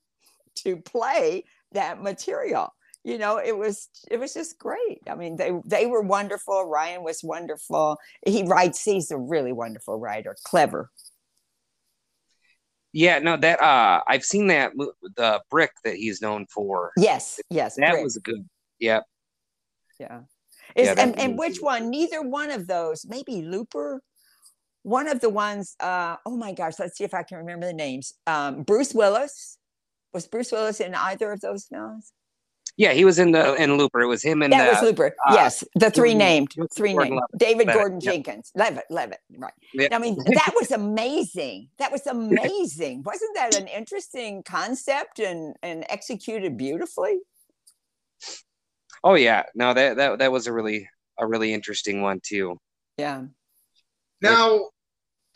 to play that material. You know, it was it was just great. I mean, they they were wonderful. Rian was wonderful. He writes. He's a really wonderful writer. Clever. Yeah, no, that uh, I've seen that the Brick that he's known for. Yes, yes, that Brick was good. Yeah, yeah. Is yeah, and, and which one? Neither one of those. Maybe Looper. One of the ones. Uh, oh my gosh, let's see if I can remember the names. Um, Bruce Willis was Bruce Willis in either of those films? Yeah, he was in the in Looper. It was him and that the, was Looper. Uh, yes, the three Gordon, named three Gordon named Levitt. David Levitt, Gordon yeah. Jenkins Levitt Levitt. Right. Yeah. I mean, that was amazing. That was amazing. Wasn't that an interesting concept and and executed beautifully? Oh yeah, no that that that was a really a really interesting one too. Yeah. Now,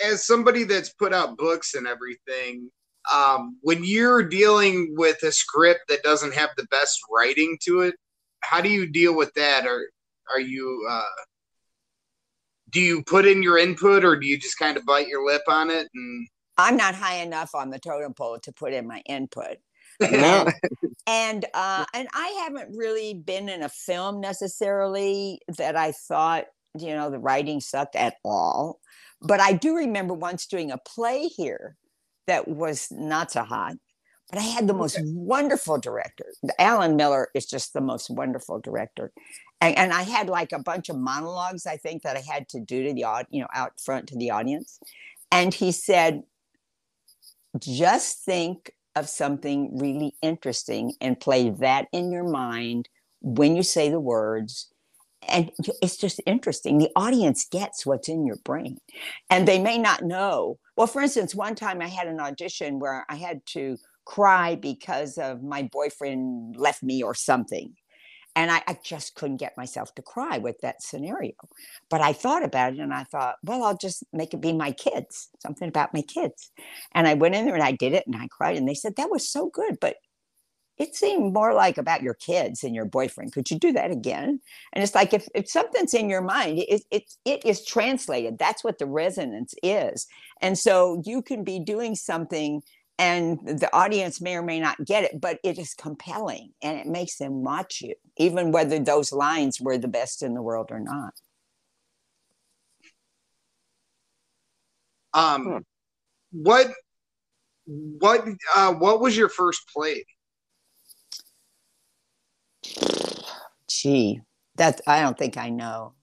as somebody that's put out books and everything. Um, when you're dealing with a script that doesn't have the best writing to it, how do you deal with that? Or are you, uh, do you put in your input or do you just kind of bite your lip on it? And I'm not high enough on the totem pole to put in my input. and, and, uh, and I haven't really been in a film necessarily that I thought, you know, the writing sucked at all, but I do remember once doing a play here that was not so hot, but I had the most wonderful director. Alan Miller is just the most wonderful director. And, and I had like a bunch of monologues, I think, that I had to do to the, you know, out front to the audience. And he said, just think of something really interesting and play that in your mind when you say the words. And it's just interesting. The audience gets what's in your brain and they may not know. Well, for instance, one time I had an audition where I had to cry because of my boyfriend left me or something. And I, I just couldn't get myself to cry with that scenario. But I thought about it and I thought, well, I'll just make it be my kids, something about my kids. And I went in there and I did it and I cried. And they said, that was so good, but it seemed more like about your kids and your boyfriend. Could you do that again? And it's like, if, if something's in your mind, it, it, it is translated. That's what the resonance is. And so you can be doing something and the audience may or may not get it, but it is compelling and it makes them watch you, even whether those lines were the best in the world or not. Um, hmm. What, what, uh, what was your first play? Gee, that's, I don't think I know.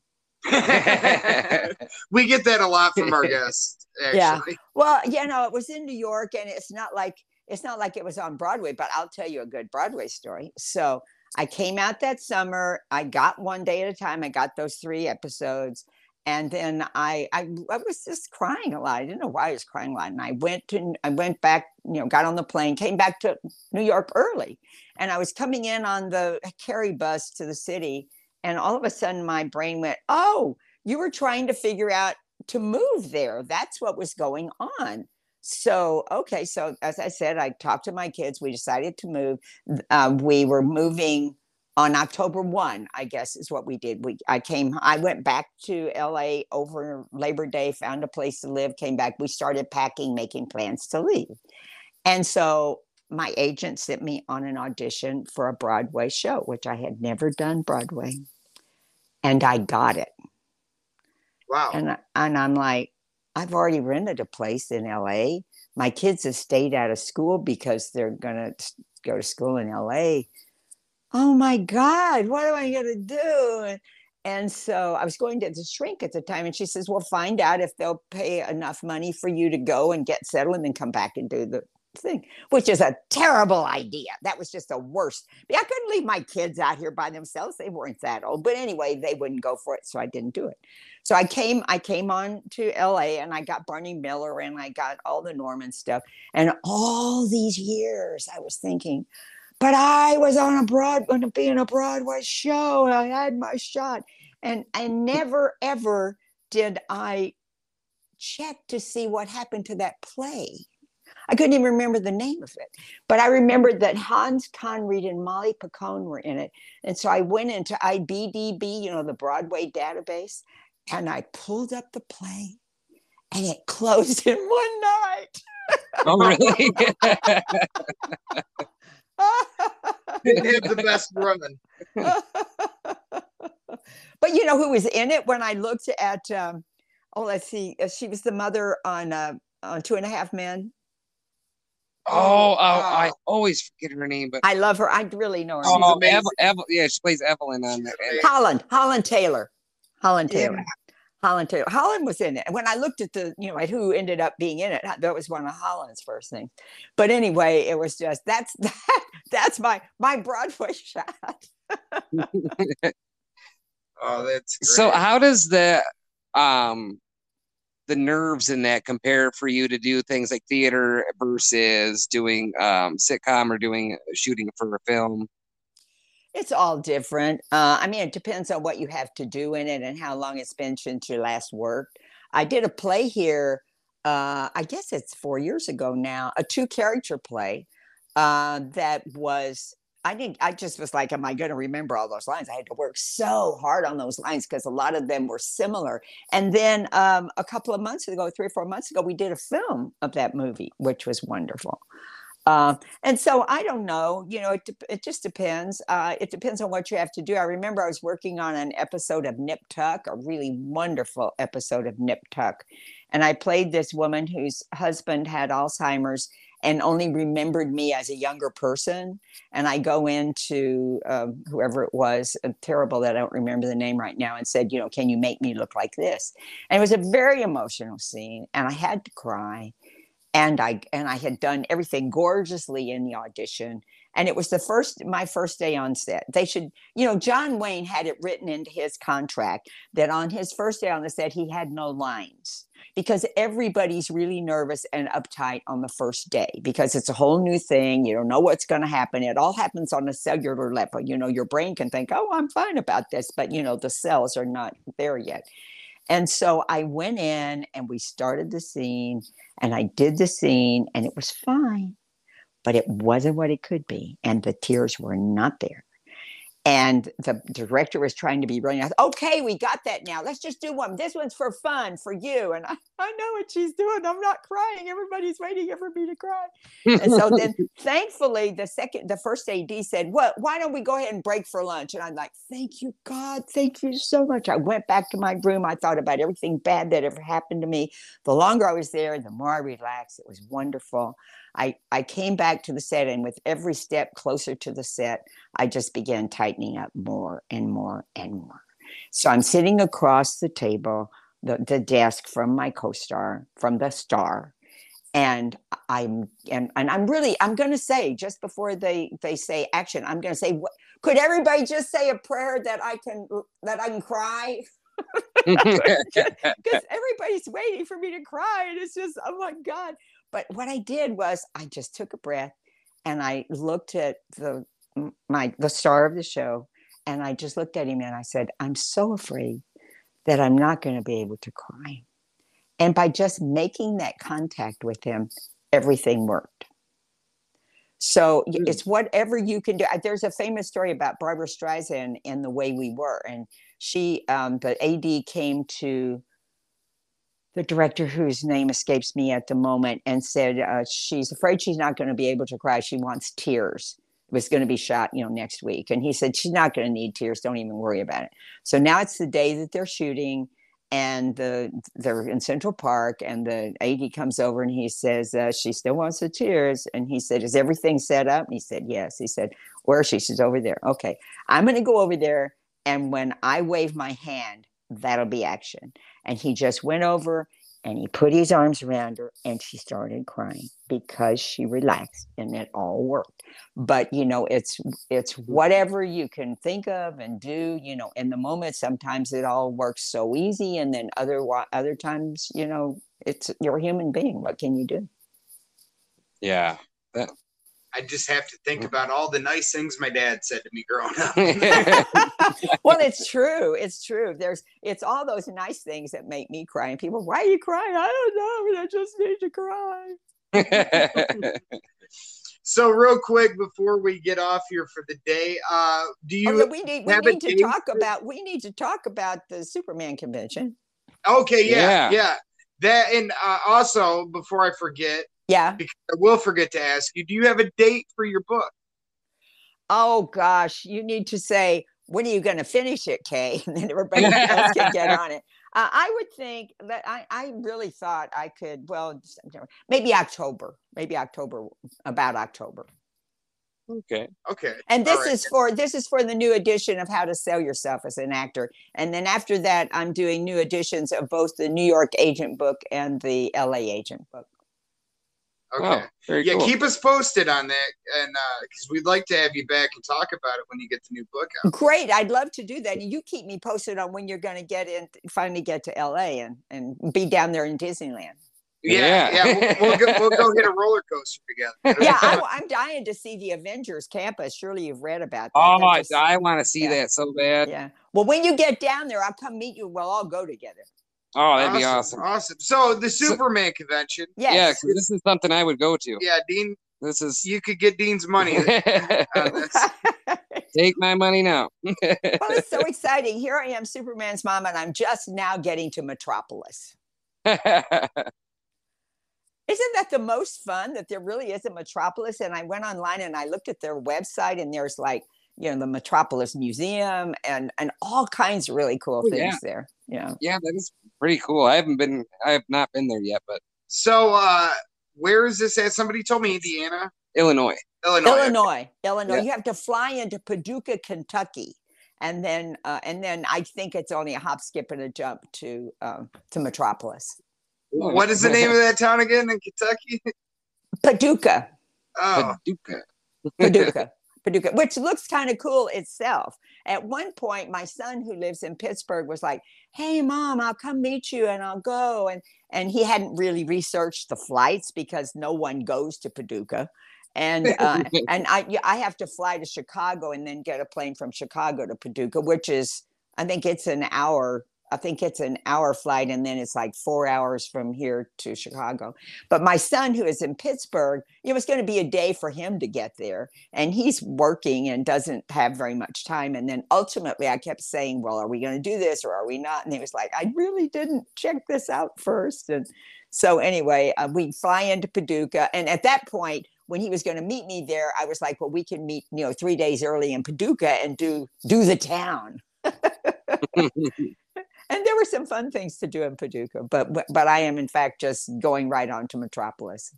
We get that a lot from our guests, actually. Yeah. Well, you know, it was in New York and it's not like, it's not like it was on Broadway, but I'll tell you a good Broadway story. So I came out that summer. I got One Day at a Time. I got those three episodes. And then I, I, I was just crying a lot. I didn't know why I was crying a lot. And I went to, I went back, you know, got on the plane, came back to New York early. And I was coming in on the Cary bus to the city. And all of a sudden my brain went, oh, you were trying to figure out to move there. That's what was going on. So, okay. So as I said, I talked to my kids. We decided to move. Uh, we were moving on October first, I guess is what we did. We I came, I went back to L A over Labor Day, found a place to live, came back. We started packing, making plans to leave. And so my agent sent me on an audition for a Broadway show, which I had never done Broadway. And I got it. Wow. And, and I'm like, I've already rented a place in L A. My kids have stayed out of school because they're gonna go to school in L A. Oh my God, what am I going to do? And so I was going to the shrink at the time, and she says, well, find out if they'll pay enough money for you to go and get settled and then come back and do the thing, which is a terrible idea. That was just the worst. I couldn't leave my kids out here by themselves. They weren't that old, but anyway, they wouldn't go for it. So I didn't do it. So I came, I came on to L A, and I got Barney Miller, and I got all the Norman stuff. And all these years I was thinking, but I was on a broad, going to be in a Broadway show, and I had my shot. And I never, ever did I check to see what happened to that play. I couldn't even remember the name of it, but I remembered that Hans Conried and Molly Picon were in it. And so I went into I B D B, you know, the Broadway database, and I pulled up the play, and it closed in one night. Oh, really? It had the best run. But you know who was in it when I looked at, um, oh, let's see, she was the mother on, uh, on Two and a Half Men. Oh, oh, oh, I always forget her name, but I love her. I really know her. Oh, Eve- Eve- yeah, she plays Evelyn on that. Holland, Holland Taylor, Holland Taylor, yeah. Holland Taylor. Holland was in it. When I looked at the, you know, at who ended up being in it, that was one of Holland's first things. But anyway, it was just that's that, that's my my Broadway shot. Oh, that's great. So. How does the um? the nerves in that compare for you to do things like theater versus doing um, sitcom or doing shooting for a film? It's all different. Uh, I mean, it depends on what you have to do in it and how long it's been since your last work. I did a play here. Uh, I guess it's four years ago now, a two character play uh, that was, I didn't, I just was like, am I going to remember all those lines? I had to work so hard on those lines because a lot of them were similar. And then um, a couple of months ago, three or four months ago, we did a film of that movie, which was wonderful. Uh, and so I don't know, you know, it, it just depends. Uh, it depends on what you have to do. I remember I was working on an episode of Nip Tuck, a really wonderful episode of Nip Tuck. And I played this woman whose husband had Alzheimer's and only remembered me as a younger person. And I go into um, whoever it was, uh, terrible that I don't remember the name right now, and said, you know, can you make me look like this? And it was a very emotional scene, and I had to cry. And I and I had done everything gorgeously in the audition. And it was the first, my first day on set. They should, you know, John Wayne had it written into his contract that on his first day on the set, he had no lines because everybody's really nervous and uptight on the first day because it's a whole new thing. You don't know what's going to happen. It all happens on a cellular level. You know, your brain can think, oh, I'm fine about this, but you know, the cells are not there yet. And so I went in and we started the scene and I did the scene and it was fine, but it wasn't what it could be. And the tears were not there. And the director was trying to be brilliant. I thought, okay, we got that now. Let's just do one. This one's for fun, for you. And I, I know what she's doing. I'm not crying. Everybody's waiting for me to cry. And so then thankfully the second, the first A D said, well, why don't we go ahead and break for lunch? And I'm like, thank you, God. Thank you so much. I went back to my room. I thought about everything bad that ever happened to me. The longer I was there, the more I relaxed. It was wonderful. I, I came back to the set, and with every step closer to the set, I just began tightening up more and more and more. So I'm sitting across the table, the, the desk from my co-star, from the star. And I'm and, and I'm really, I'm going to say just before they, they say action, I'm going to say, what, could everybody just say a prayer that I can, that I can cry? Because everybody's waiting for me to cry. And it's just, oh my God. But what I did was I just took a breath and I looked at the my the star of the show, and I just looked at him and I said, I'm so afraid that I'm not going to be able to cry. And by just making that contact with him, everything worked. So mm. It's whatever you can do. There's a famous story about Barbra Streisand and The Way We Were. And she, um, the A D came to the director whose name escapes me at the moment and said, uh, she's afraid she's not going to be able to cry. She wants tears. It was going to be shot, you know, next week. And he said, she's not going to need tears. Don't even worry about it. So now it's the day that they're shooting and the, they're in Central Park, and the A D comes over and he says, uh, she still wants the tears. And he said, is everything set up? And he said, yes. He said, where is she? She's over there. Okay. I'm going to go over there And when I wave my hand, that'll be action. And he just went over and he put his arms around her and she started crying because she relaxed and it all worked. But, you know, it's it's whatever you can think of and do, you know, in the moment. Sometimes it all works so easy. And then other, other times, you know, it's you're a human being. What can you do? Yeah. That- I just have to think about all the nice things my dad said to me growing up. Well, it's true. It's true. There's, it's all those nice things that make me cry. And people, why are you crying? I don't know. I just need to cry. So real quick, before we get off here for the day, uh, do you oh, we need, we need to talk for- about, we need to talk about the Superman convention. Okay. Yeah. Yeah. yeah. That, and uh, also before I forget, yeah, because I will forget to ask you, do you have a date for your book? Oh, gosh, you need to say, when are you going to finish it, Kay? And then everybody else can get on it. Uh, I would think that I, I really thought I could, well, maybe October, maybe October, about October. Okay. Okay. And this right. is for this is for the new edition of How to Sell Yourself as an Actor. And then after that, I'm doing new editions of both the New York agent book and the L A agent book. Okay. Wow, yeah, cool. Keep us posted on that, and because uh, we'd like to have you back and talk about it when you get the new book out. Great, I'd love to do that. And you keep me posted on when you're going to get in, finally get to L A and, and be down there in Disneyland. Yeah, yeah, yeah we'll, we'll, go, we'll go hit a roller coaster together. Yeah, I, I'm dying to see the Avengers campus. Surely you've read about that. Oh, just, I want to see yeah. that so bad. Yeah. Well, when you get down there, I'll come meet you. We'll all go together. Oh, that'd awesome, be awesome. Awesome. So the Superman so, convention. Yes. Yeah, cause this is something I would go to. Yeah, Dean. This is you could get Dean's money. Take my money now. Oh, it's so exciting. Here I am, Superman's mom, and I'm just now getting to Metropolis. Isn't that the most fun that there really is a Metropolis? And I went online and I looked at their website, and there's like, you know, the Metropolis Museum and, and all kinds of really cool oh, things yeah. there. Yeah. Yeah, that is pretty cool. I haven't been, I have not been there yet, but. So uh, where is this at? Somebody told me Indiana. Illinois. Illinois. Illinois. Illinois. Yeah. You have to fly into Paducah, Kentucky. And then, uh, and then I think it's only a hop, skip, and a jump to, um, to Metropolis. What is the name of that town again in Kentucky? Paducah. Oh. Paducah. Paducah. Paducah, which looks kind of cool itself. At one point, my son who lives in Pittsburgh was like, hey, mom, I'll come meet you and I'll go. And and he hadn't really researched the flights because no one goes to Paducah. And uh, and I I have to fly to Chicago and then get a plane from Chicago to Paducah, which is, I think it's an hour. I think it's an hour flight. And then it's like four hours from here to Chicago. But my son who is in Pittsburgh, it was going to be a day for him to get there. And he's working and doesn't have very much time. And then ultimately I kept saying, well, are we going to do this or are we not? And he was like, I really didn't check this out first. And so anyway, uh, we fly into Paducah. And at that point, when he was going to meet me there, I was like, well, we can meet, you know, three days early in Paducah and do, do the town. And there were some fun things to do in Paducah, but but I am in fact just going right on to Metropolis.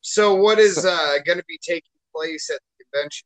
So, what is uh, going to be taking place at the convention?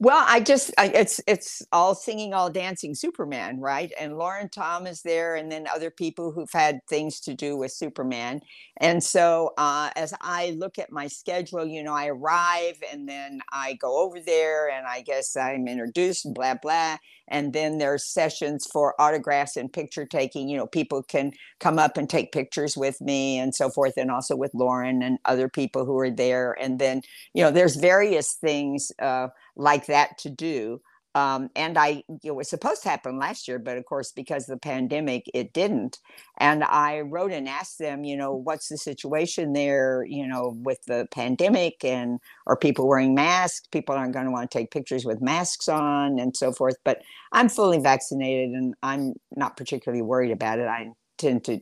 Well, I just I, it's it's all singing, all dancing Superman, right? And Lauren Tom is there, and then other people who've had things to do with Superman. And so, uh, as I look at my schedule, you know, I arrive and then I go over there, and I guess I'm introduced, and blah blah. And then there's sessions for autographs and picture taking. You know, people can come up and take pictures with me and so forth, and also with Lauren and other people who are there. And then, you know, there's various things. Uh, like that to do. Um, and I, it was supposed to happen last year, but of course, because of the pandemic, it didn't. And I wrote and asked them, you know, what's the situation there, you know, with the pandemic and are people wearing masks? People aren't going to want to take pictures with masks on and so forth, but I'm fully vaccinated and I'm not particularly worried about it. I tend to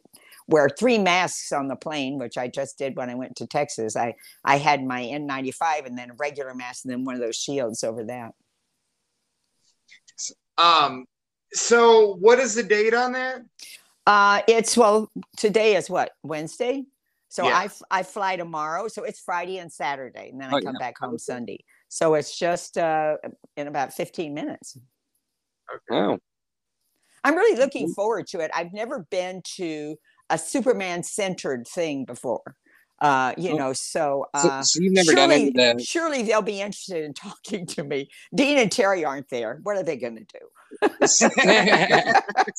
wear three masks on the plane, which I just did when I went to Texas. I, I had my N ninety-five and then a regular mask and then one of those shields over that. Um, so what is the date on that? Uh, it's, well, today is what, Wednesday? So yeah. I, f- I fly tomorrow. So it's Friday and Saturday. And then I oh, come yeah. back home Sunday. So it's just uh, in about fifteen minutes. Wow. I'm really looking forward to it. I've never been to a Superman-centered thing before. Uh, you oh. know, so, uh, so, so you've never surely, done it, uh... surely they'll be interested in talking to me. Dean and Terry aren't there. What are they going to do? so,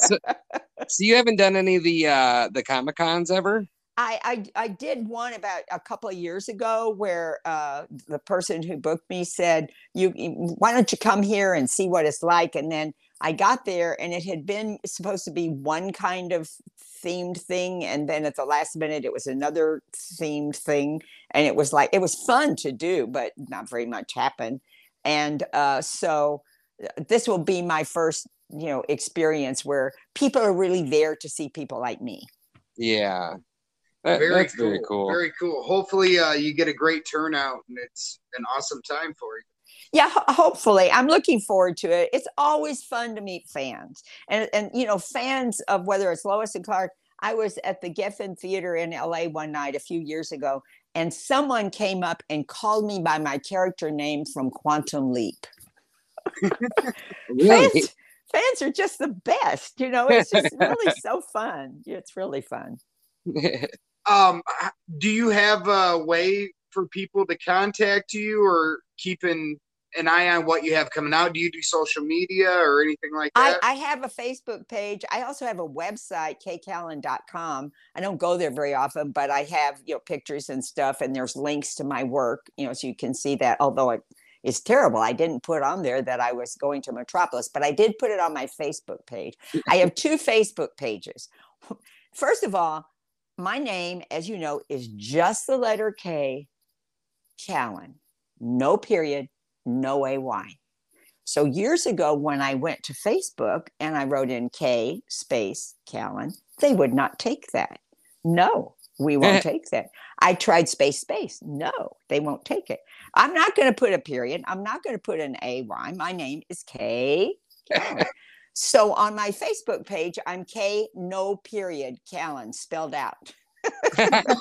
so you haven't done any of the, uh, the Comic-Cons ever? I, I, I did one about a couple of years ago where uh, the person who booked me said, "You, why don't you come here and see what it's like?" And then I got there and it had been supposed to be one kind of themed thing. And then at the last minute, it was another themed thing. And it was like, it was fun to do, but not very much happened. And uh, so this will be my first, you know, experience where people are really there to see people like me. Yeah. That, very that's cool, very cool. Very cool. Hopefully uh, you get a great turnout and it's an awesome time for you. Yeah, ho- hopefully. I'm looking forward to it. It's always fun to meet fans. And, and you know, fans of whether it's Lois and Clark. I was at the Geffen Theater in L A one night a few years ago, and someone came up and called me by my character name from Quantum Leap. Really? Fans, fans are just the best. You know, it's just really so fun. It's really fun. Um, do you have a way for people to contact you or keep an, an eye on what you have coming out? Do you do social media or anything like that? I, I have a Facebook page. I also have a website, k callan dot com. I don't go there very often, but I have, you know, pictures and stuff, and there's links to my work, you know, so you can see that. Although it, it's terrible, I didn't put on there that I was going to Metropolis, but I did put it on my Facebook page. I have two Facebook pages. First of all, my name, as you know, is just the letter K, Callan. No period, no A Y. So years ago when I went to Facebook and I wrote in K space Callan, they would not take that. No, we won't take that. I tried space space. No, they won't take it. I'm not going to put a period. I'm not going to put an A Y. My name is K Callan. So on my Facebook page, I'm K, no period, Callan, spelled out. that's,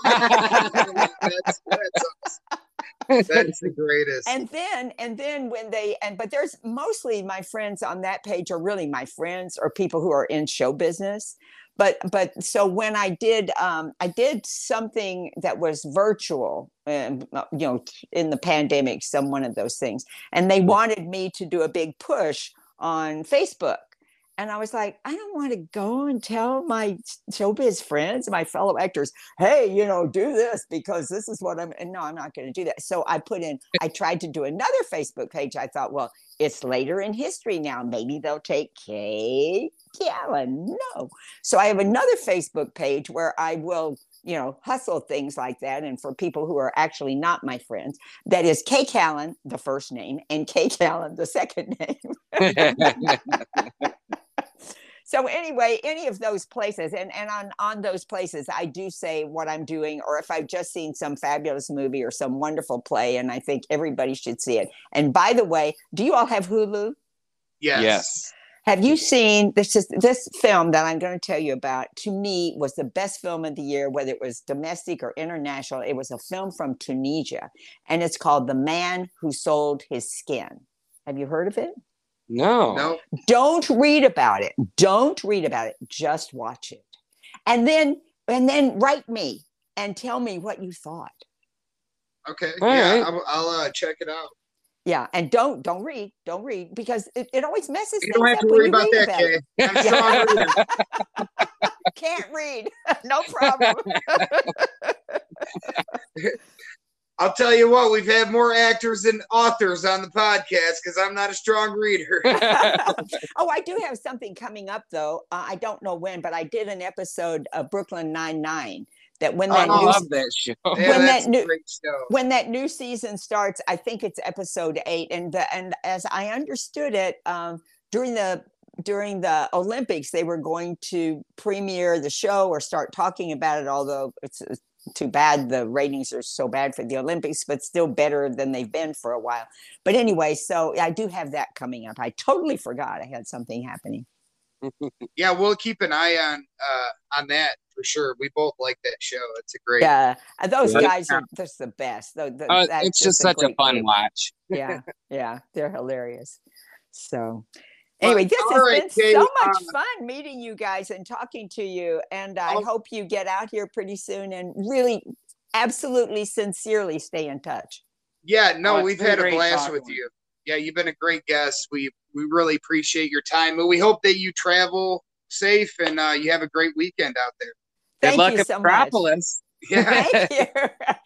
that's, that's the greatest. And then, and then when they, and but there's mostly my friends on that page are really my friends or people who are in show business. But, but so when I did, um, I did something that was virtual, and, you know, in the pandemic, some one of those things. And they wanted me to do a big push on Facebook. And I was like, I don't want to go and tell my showbiz friends, my fellow actors, hey, you know, do this because this is what I'm, and no, I'm not going to do that. So I put in, I tried to do another Facebook page. I thought, well, it's later in history now. Maybe they'll take K Callan. No. So I have another Facebook page where I will, you know, hustle things like that. And for people who are actually not my friends, that is K Callan, the first name, and K Callan, the second name. So anyway, any of those places, and, and on, on those places, I do say what I'm doing, or if I've just seen some fabulous movie or some wonderful play, and I think everybody should see it. And by the way, do you all have Hulu? Yes. Yes. Have you seen, this is, this film that I'm going to tell you about, to me, was the best film of the year, whether it was domestic or international. It was a film from Tunisia, and it's called The Man Who Sold His Skin. Have you heard of it? No. no. Don't read about it. Don't read about it. Just watch it. And then and then write me and tell me what you thought. Okay. All yeah, right. I'll, I'll uh, check it out. Yeah, and don't don't read, don't read, because it, it always messes you things don't have up to worry about that, Kay. I'm sorry. Can't read. No problem. I'll tell you what, we've had more actors than authors on the podcast because I'm not a strong reader. Oh, I do have something coming up, though. Uh, I don't know when, but I did an episode of Brooklyn Nine-Nine. That when that I new, love that show. When, yeah, that new, show. When that new season starts, I think it's episode eight. And the, and as I understood it, um, during the during the Olympics, they were going to premiere the show or start talking about it, although it's uh, too bad the ratings are so bad for the Olympics, but still better than they've been for a while. But anyway, so I do have that coming up. I totally forgot I had something happening. Yeah, we'll keep an eye on uh, on that for sure. We both like that show. It's a great. Yeah, those yeah. guys are just the best. The, the, uh, it's just, just a such a fun movie. Watch. Yeah, yeah, they're hilarious. So Anyway, this has right, been Katie, so much uh, fun meeting you guys and talking to you. And I I'll, hope you get out here pretty soon and really, absolutely, sincerely stay in touch. Yeah, no, oh, we've had a blast with you. Yeah, you've been a great guest. We we really appreciate your time. And we hope that you travel safe and uh, you have a great weekend out there. Thank Good luck you at so Metropolis. Much. Yeah. Thank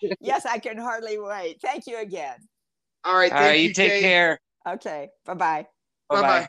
you. Yes, I can hardly wait. Thank you again. All right. Thank All right, you, you take Kate. Care. Okay. Bye-bye. Bye-bye. Bye-bye.